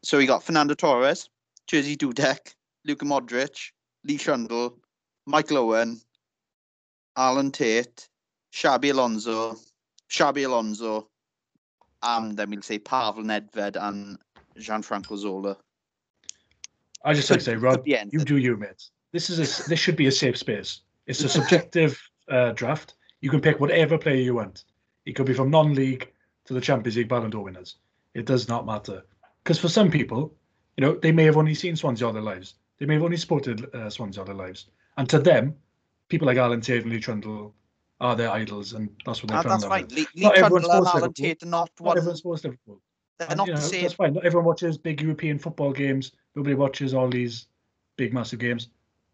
So we got Fernando Torres, Jerzy Dudek, Luka Modric, Lee Trundle, Michael Owen, Alan Tate, Xabi Alonso, and then we'll say Pavel Nedved and Gianfranco Zola. I just like to say, Rob, you do you, mate. This should be a safe space. It's a subjective draft, you can pick whatever player you want. It could be from non-league to the Champions League Ballon d'Or winners. It does not matter. Because for some people, you know, they may have only seen Swansea all their lives. They may have only supported Swansea all their lives. And to them, people like Alan Tate and Lee Trundle are their idols, and that's what they're trying to do. That's right. Lee Trundle and Alan Tate are not one. Not everyone supports Liverpool. They're not the same. That's fine. Not everyone watches big European football games. Nobody watches all these big, massive games.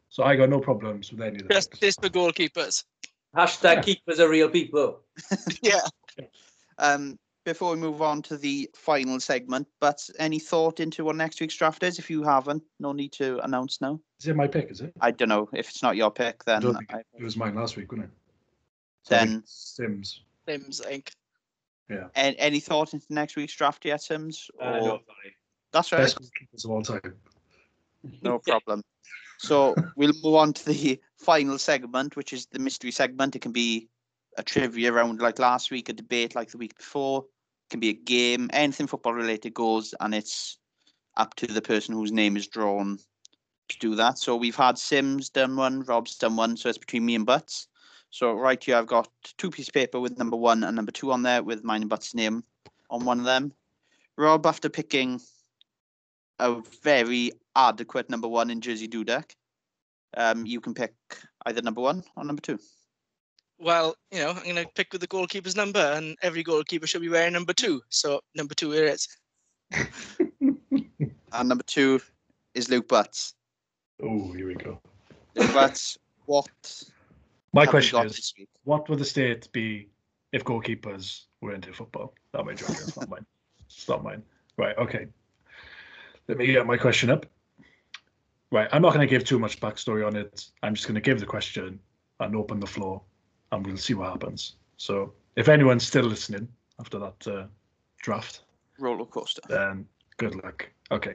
So I got no problems with any of that. Justice for goalkeepers. Hashtag keepers are real people. Yeah. Before we move on to the final segment, but any thought into what next week's draft is? If you haven't, no need to announce now. Is it my pick, is it? I don't know. If it's not your pick, then... It was mine last week, wasn't it? So then... Sims, I think. Yeah. Any thought into next week's draft yet, Sims? No, sorry. That's right. Best keepers of all time. No problem. So we'll move on to the final segment, which is the mystery segment. It can be a trivia round like last week, a debate like the week before. It can be a game. Anything football-related goes, and it's up to the person whose name is drawn to do that. So we've had Sims done one, Rob's done one, so it's between me and Butts. So right here, I've got two pieces of paper with number one and number two on there with mine and Butts' name on one of them. Rob, after picking a very adequate number one in Jerzy Dudek, you can pick either number one or number two. Well, you know, I'm going to pick with the goalkeeper's number, and every goalkeeper should be wearing number two. So number two, here it is. And number two is Luke Butts. Oh, here we go. Luke Butts, my question is, what would the state be if goalkeepers were into football? Not my joke. It's not mine. It's not mine. Right, okay. Let me get my question up. Right, I'm not going to give too much backstory on it. I'm just going to give the question and open the floor, and we'll see what happens. So if anyone's still listening after that draft, roller coaster, then good luck. Okay.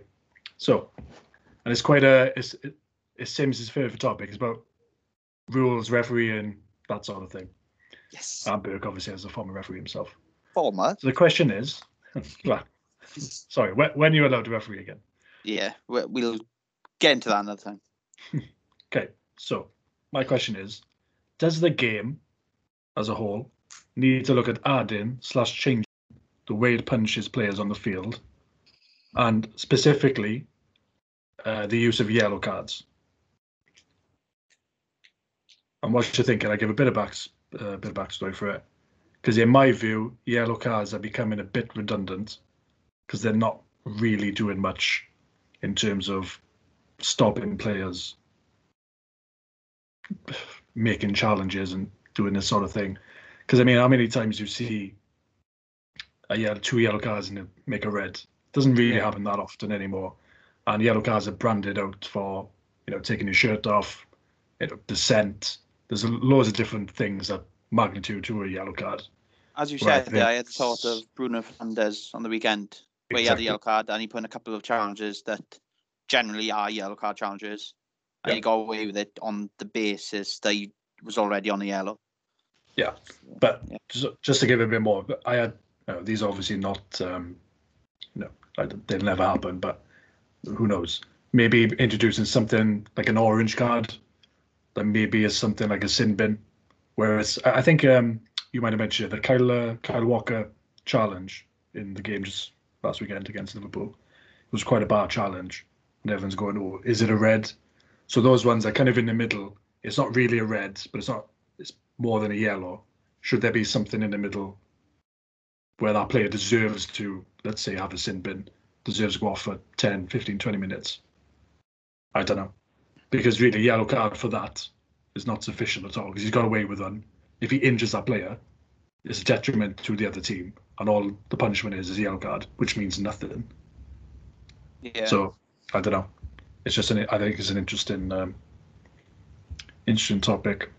So, and it's quite it's Sims' favourite topic. It's about rules, refereeing, that sort of thing. Yes. And Burke obviously is a former referee himself. Former. So the question is, sorry, when are you allowed to referee again? Yeah, we'll get into that another time. Okay, so my question is, does the game as a whole need to look at adding / changing the way it punishes players on the field, and specifically the use of yellow cards? And what you think? Can I give a bit of backstory for it? Because in my view, yellow cards are becoming a bit redundant, because they're not really doing much in terms of stopping players making challenges and doing this sort of thing. Because, I mean, how many times you see two yellow cards and make a red? It doesn't really happen that often anymore. And yellow cards are branded out for, you know, taking your shirt off, you know, dissent. There's loads of different things that magnitude to a yellow card. As you said there, I had thought of Bruno Fernandes on the weekend, where he had a yellow card and he put in a couple of challenges that generally are yellow card challenges. And he got away with it on the basis that he was already on the yellow. Yeah, but just to give a bit more, I had these obviously not, they'll never happen, but who knows? Maybe introducing something like an orange card, that maybe is something like a sin bin, whereas I think you might have mentioned the Kyle Walker challenge in the game just last weekend against Liverpool. It was quite a bad challenge, and everyone's going, "Oh, is it a red?" So those ones are kind of in the middle. It's not really a red, but it's more than a yellow. Should there be something in the middle where that player deserves to, let's say, have a sin bin, deserves to go off for 10, 15, 20 minutes? I don't know. Because really, yellow card for that is not sufficient at all, because he's got away with one. If he injures that player, it's a detriment to the other team, and all the punishment is a yellow card, which means nothing. Yeah. So, I don't know. It's just I think it's an interesting topic.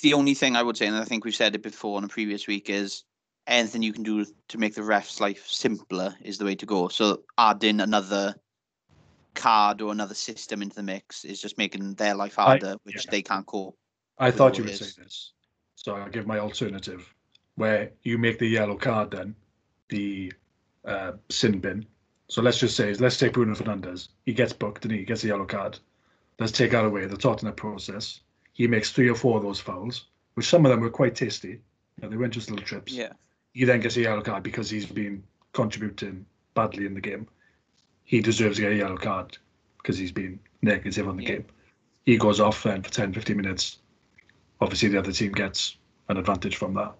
The only thing I would say, and I think we've said it before on a previous week, is anything you can do to make the ref's life simpler is the way to go. So adding another card or another system into the mix is just making their life harder, which they can't cope. I thought you would say this, so I'll give my alternative, where you make the yellow card then the sin bin. So let's take Bruno Fernandes. He gets booked and he gets a yellow card. Let's take that away, the Tottenham process. He makes 3 or 4 of those fouls. which some of them were quite tasty. You know, they weren't just little trips. Yeah. He then gets a yellow card because he's been contributing badly in the game. He deserves to get a yellow card because he's been negative on the game. He goes off then for 10, 15 minutes. Obviously, the other team gets an advantage from that.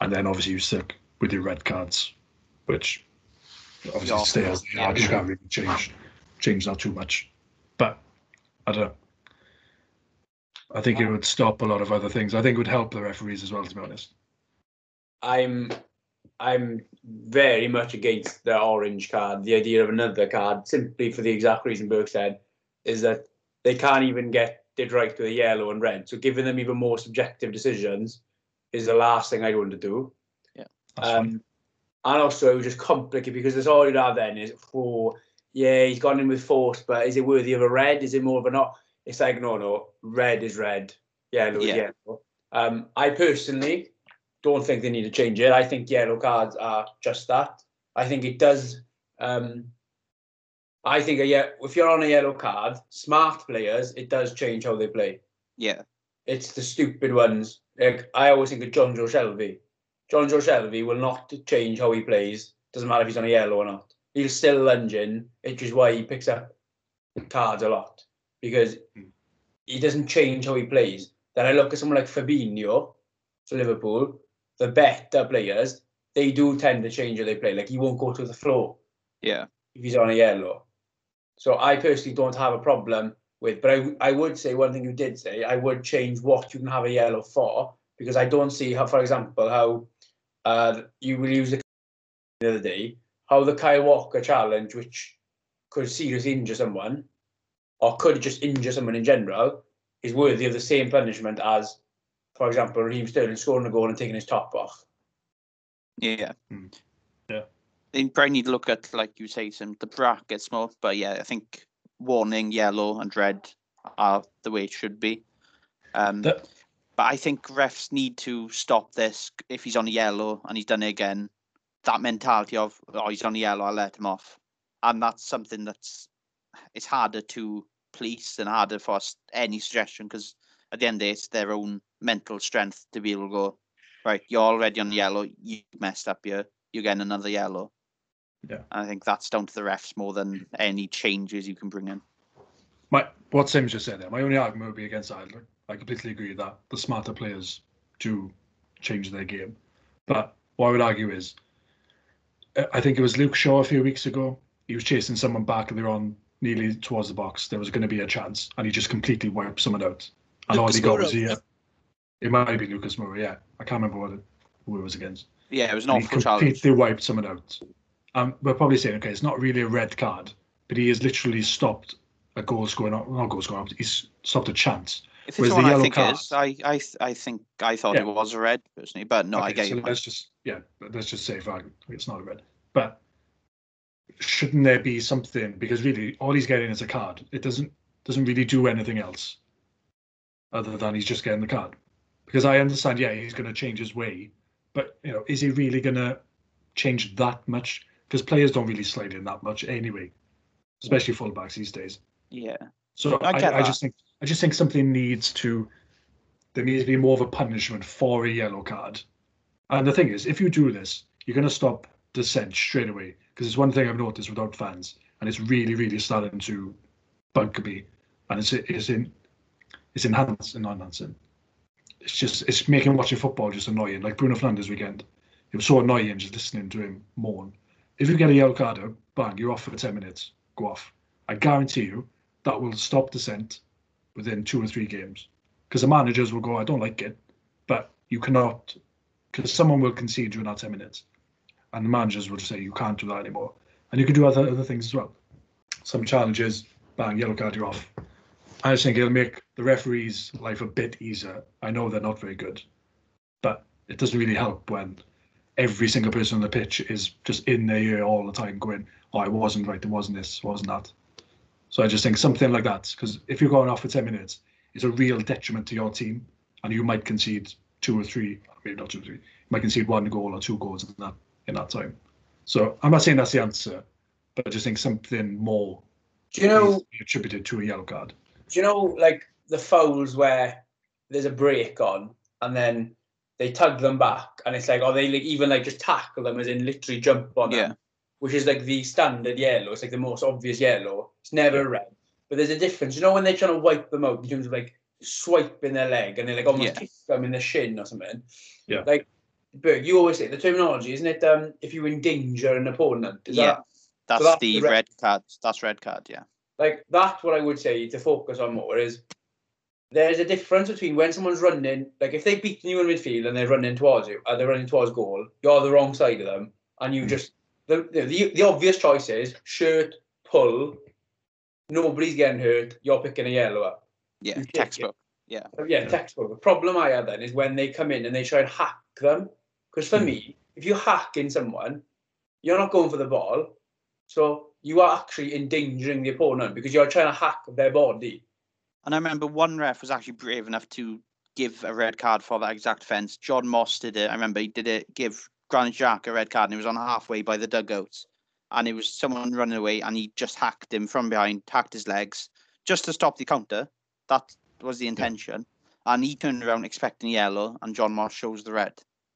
And then, obviously, you stick with your red cards, which obviously stay as they are. You can't really change that too much. But I don't know. I think it would stop a lot of other things. I think it would help the referees as well, to be honest. I'm very much against the orange card, the idea of another card, simply for the exact reason Burke said, is that they can't even get it right with a yellow and red. So giving them even more subjective decisions is the last thing I'd want to do. Yeah, and also it was just complicated because that's all you'd have then is, he's gone in with force, but is it worthy of a red? Is it more of a not? It's like, no, red is red, yellow is yellow. I personally don't think they need to change it. I think yellow cards are just that. I think it does. I think if you're on a yellow card, smart players, it does change how they play. Yeah. It's the stupid ones. Like, I always think of Jonjo Shelvey. Jonjo Shelvey will not change how he plays. Doesn't matter if he's on a yellow or not. He'll still lunge in, which is why he picks up cards a lot, because he doesn't change how he plays. Then I look at someone like Fabinho for Liverpool. The better players, they do tend to change how they play. Like, he won't go to the floor. Yeah. If he's on a yellow. So I personally don't have a problem with, but I would say one thing you did say, I would change what you can have a yellow for, because I don't see how, for example, how you will use the other day, how the Kyle Walker challenge, which could seriously injure someone, or could just injure someone in general, is worthy of the same punishment as, for example, Raheem Sterling scoring a goal and taking his top off. Yeah. Mm. Yeah. They probably need to look at, like you say, some the brackets more. But yeah, I think warning, yellow and red are the way it should be. But I think refs need to stop this. If he's on yellow and he's done it again, that mentality of, oh, he's on yellow, I'll let him off. And that's something it's harder to police and harder for any suggestion, because at the end of the day, it's their own mental strength to be able to go, right, you're already on yellow, you messed up here, you're getting another yellow. Yeah, I think that's down to the refs more than any changes you can bring in. What Sim's just said there, my only argument would be against Ireland. I completely agree that the smarter players do change their game. But what I would argue is, I think it was Luke Shaw a few weeks ago. He was chasing someone back and they were on nearly towards the box. There was going to be a chance and he just completely wiped someone out. And all he got was it might be Lucas Moura, yeah. I can't remember who it was against. Yeah, it was an awful challenge. He completely wiped someone out. We're probably saying, okay, it's not really a red card, but he has literally stopped a goal scoring, not a goal scoring, but he's stopped a chance. If it's the yellow card, it is. I thought it was a red personally, but no, okay, I get it. So let's just say it's not a red. But shouldn't there be something? Because really, all he's getting is a card. It doesn't really do anything else, other than he's just getting the card. Because I understand, he's going to change his way, but is he really going to change that much? Because players don't really slide in that much anyway, especially fullbacks these days. Yeah. So I just think something there needs to be more of a punishment for a yellow card. And the thing is, if you do this, you're going to stop dissent straight away, because it's one thing I've noticed without fans, and it's really, really starting to bug me, and it's enhanced and not enhancing. It's making watching football just annoying. Like Bruno Fernandes weekend, it was so annoying just listening to him mourn. If you get a yellow card out, bang, you're off for 10 minutes. Go off. I guarantee you that will stop dissent within 2 or 3 games. Because the managers will go, I don't like it, but you cannot, because someone will concede during that 10 minutes. And the managers will just say, you can't do that anymore. And you can do other things as well. Some challenges, bang, yellow card, you're off. I just think it'll make the referees' life a bit easier. I know they're not very good, but it doesn't really help when every single person on the pitch is just in their ear all the time going, oh, it wasn't right, it wasn't this, it wasn't that. So I just think something like that, because if you're going off for 10 minutes, it's a real detriment to your team, and you might concede 2 or 3, maybe not 2 or 3, you might concede 1 goal or 2 goals in that time. So I'm not saying that's the answer, but I just think something more needs to be attributed to a yellow card. Do you know, like the fouls where there's a break on and then they tug them back, and it's like, or they like even like just tackle them, as in literally jump on them, which is like the standard yellow. It's like the most obvious yellow. It's never red, but there's a difference. You know when they're trying to wipe them out in terms of like swiping their leg, and they like almost kick them in the shin or something. Yeah, like Berg, you always say the terminology, isn't it? If you endanger an opponent, is that? That's, so that's the red card. That's red card. Yeah. Like that's what I would say to focus on more is. There's a difference between when someone's running, like if they've beaten you in midfield and they're running towards you, and they're running towards goal, you're the wrong side of them, and you just the obvious choice is shirt pull. Nobody's getting hurt. You're picking a yellow up. Yeah, textbook. Yeah. Yeah, textbook. The problem I have then is when they come in and they try and hack them, because for me, if you're hacking someone, you're not going for the ball, so you are actually endangering the opponent because you're trying to hack their body. And I remember one ref was actually brave enough to give a red card for that exact offence. John Moss did it. I remember he did it, give Granit Xhaka a red card, and he was on halfway by the dugouts. And it was someone running away, and he just hacked him from behind, hacked his legs, just to stop the counter. That was the intention. Yeah. And he turned around expecting yellow, and John Moss shows the red.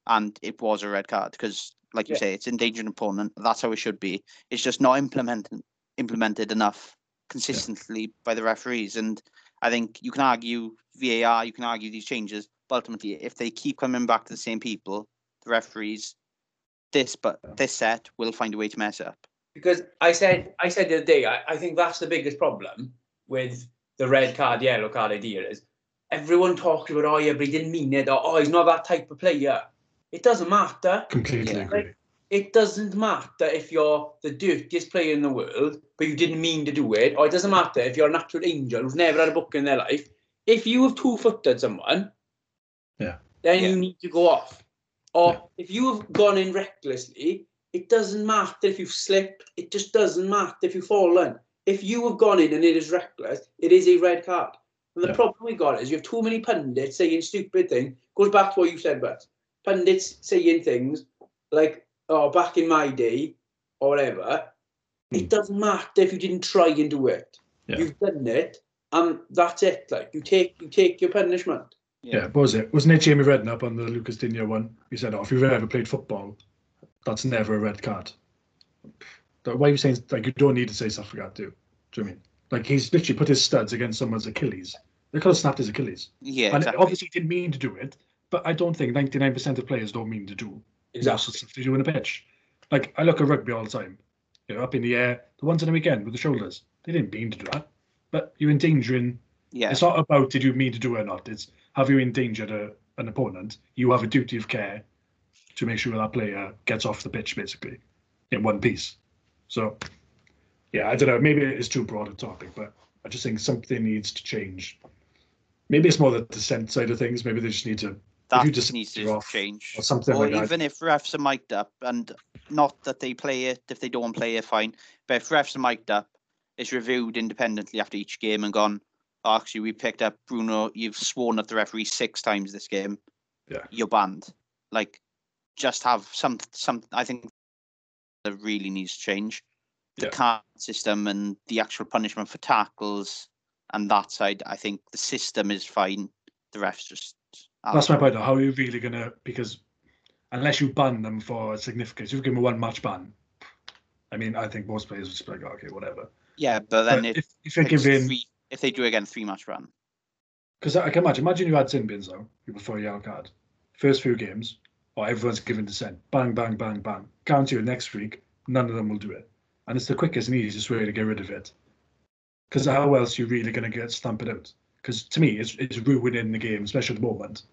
And it was a red card, because, like you say, it's endangering an opponent. That's how it should be. It's just not implemented enough consistently by the referees. And I think you can argue VAR, you can argue these changes, but ultimately, if they keep coming back to the same people, the referees, this set will find a way to mess up. Because I said the other day, I think that's the biggest problem with the red card, yellow card idea is everyone talks about, oh yeah, but he didn't mean it, or oh, he's not that type of player. It doesn't matter. Completely agree. Like, it doesn't matter if you're the dirtiest player in the world, but you didn't mean to do it, or it doesn't matter if you're an absolute angel who's never had a book in their life. If you have two-footed someone, then you need to go off. Or if you have gone in recklessly, it doesn't matter if you've slipped. It just doesn't matter if you've fallen. If you have gone in and it is reckless, it is a red card. And the problem we got is you have too many pundits saying stupid things. Goes back to what you said, but pundits saying things like, or back in my day, or whatever, it doesn't matter if you didn't try and do it. Yeah. You've done it, and that's it. Like you take your punishment. Yeah, Wasn't it Jamie Redknapp on the Lucas Digne one? He said, if you've ever played football, that's never a red card. Why are you saying, like, you don't need to say stuff like that, do you? Do you know what I mean? Like, he's literally put his studs against someone's Achilles. They could have snapped his Achilles. Yeah, and obviously he didn't mean to do it, but I don't think 99% of players don't mean to do it. Exactly. Stuff they do in a pitch. Like, I look at rugby all the time. You know, up in the air, the ones on the weekend with the shoulders. They didn't mean to do that. But you're endangering. Yeah. It's not about did you mean to do it or not. It's have you endangered an opponent? You have a duty of care to make sure that player gets off the pitch, basically, in one piece. So, yeah, I don't know. Maybe it's too broad a topic, but I just think something needs to change. Maybe it's more the dissent side of things. Maybe they just need to. That just needs to change. Or something or like even that. If refs are mic'd up, and not that they play it, if they don't play it, fine. But if refs are mic'd up, it's reviewed independently after each game and gone, oh, actually, we picked up Bruno, you've sworn at the referee 6 times this game. Yeah. You're banned. Like, just have some I think that really needs to change. The card system and the actual punishment for tackles and that side, I think the system is fine. The refs just... That's my point, though. How are you really going to... Because unless you ban them for significance, you've given them a one-match ban. I mean, I think most players would just be like, okay, whatever. Yeah, but then but if you're giving... If they do, again, 3-match ban. Because I can imagine you had sin bins, though, before a yellow card. First few games, everyone's given dissent. Bang, bang, bang, bang. Guarantee you next week, none of them will do it. And it's the quickest and easiest way to get rid of it. Because how else are you really going to stamp it out? Because to me, it's ruining the game, especially at the moment.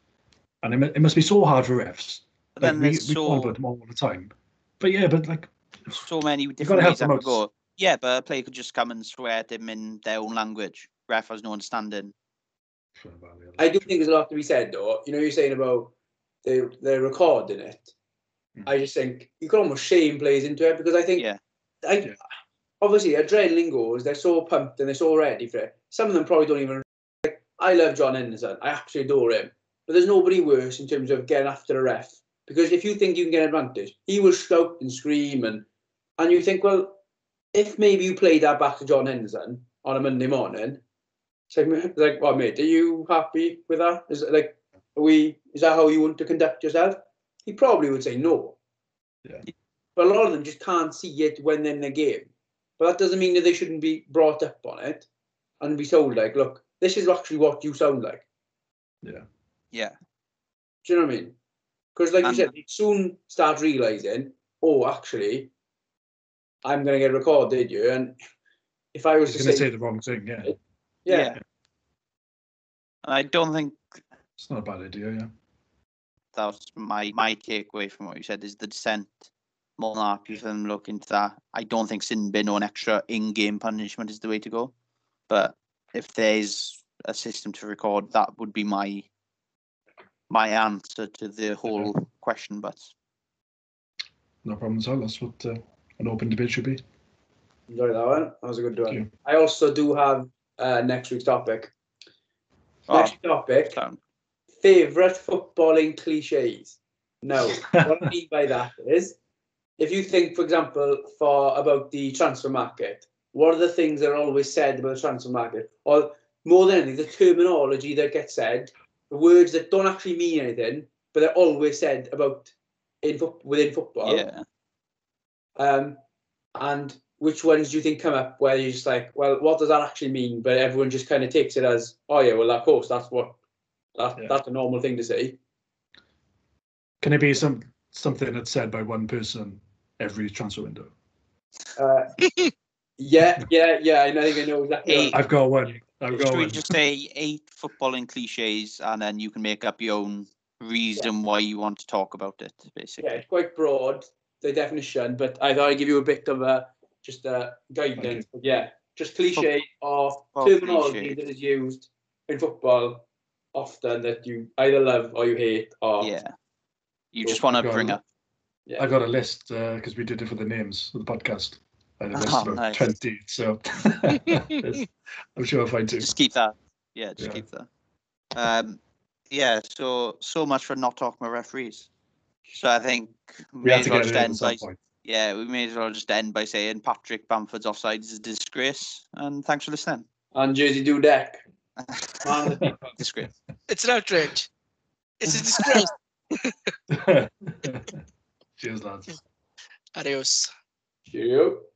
And it must be so hard for refs. But like, then we talk about them all the time. But yeah, but like... So many different ways that go. Yeah, but a player could just come and swear at him in their own language. Ref has no understanding. I do think there's a lot to be said, though. You know, you're saying about they're recording it. I just think you could almost shame players into it because I think... Yeah. Obviously, adrenaline goes, they're so pumped and they're so ready for it. Some of them probably don't even... I love John Henderson. I actually adore him. But there's nobody worse in terms of getting after a ref. Because if you think you can get an advantage, he will shout and scream. And you think, well, if maybe you played that back to John Henderson on a Monday morning, it's like, well, mate, are you happy with that? Is it like, Is that how you want to conduct yourself? He probably would say no. Yeah. But a lot of them just can't see it when they're in the game. But that doesn't mean that they shouldn't be brought up on it and be told, like, look, this is actually what you sound like. Yeah. Yeah. Do you know what I mean? Because, like you said, they soon start realising, oh, actually, I'm going to get recorded, you. And if I was going to say the wrong thing, yeah. Yeah. And I don't think... It's not a bad idea, yeah. That's my takeaway from what you said, is the dissent. More than happy for them to look into that. I don't think sin bin or an extra in-game punishment is the way to go. But if there's a system to record, that would be my answer to the whole question. But no problem at all. That's what an open debate should be. Enjoy that one. That was a good one. I also do have next week's topic. Favourite footballing cliches. No, what I mean by that is, if you think, for example, about the transfer market, what are the things that are always said about the transfer market? Or more than anything, the terminology that gets said, the words that don't actually mean anything, but they're always said about within football. Yeah. And which ones do you think come up where you're just like, well, what does that actually mean? But everyone just kind of takes it as, oh yeah, well, of course, that's a normal thing to say. Can it be something that's said by one person every transfer window? Yeah. I think I know exactly. I've got one. Should we just say 8 footballing cliches, and then you can make up your own reason why you want to talk about it, basically? Yeah, it's quite broad, the definition, but I thought I'd give you a bit of a guidance. Okay. Yeah, just cliche or terminology cliche that is used in football often that you either love or you hate, or you just want to bring up. Yeah. I got a list because we did it for the names of the podcast. I had a list about 20, so I'm sure I'll find two. Just keep that. Yeah, keep that. So much for not talking about referees. So I think we may as well just end by saying Patrick Bamford's offside is a disgrace. And thanks for listening. And Jerzy Dudek. Man of the people. Disgrace. It's an outrage. It's a disgrace. Cheers, lads. Adios. Cheerio.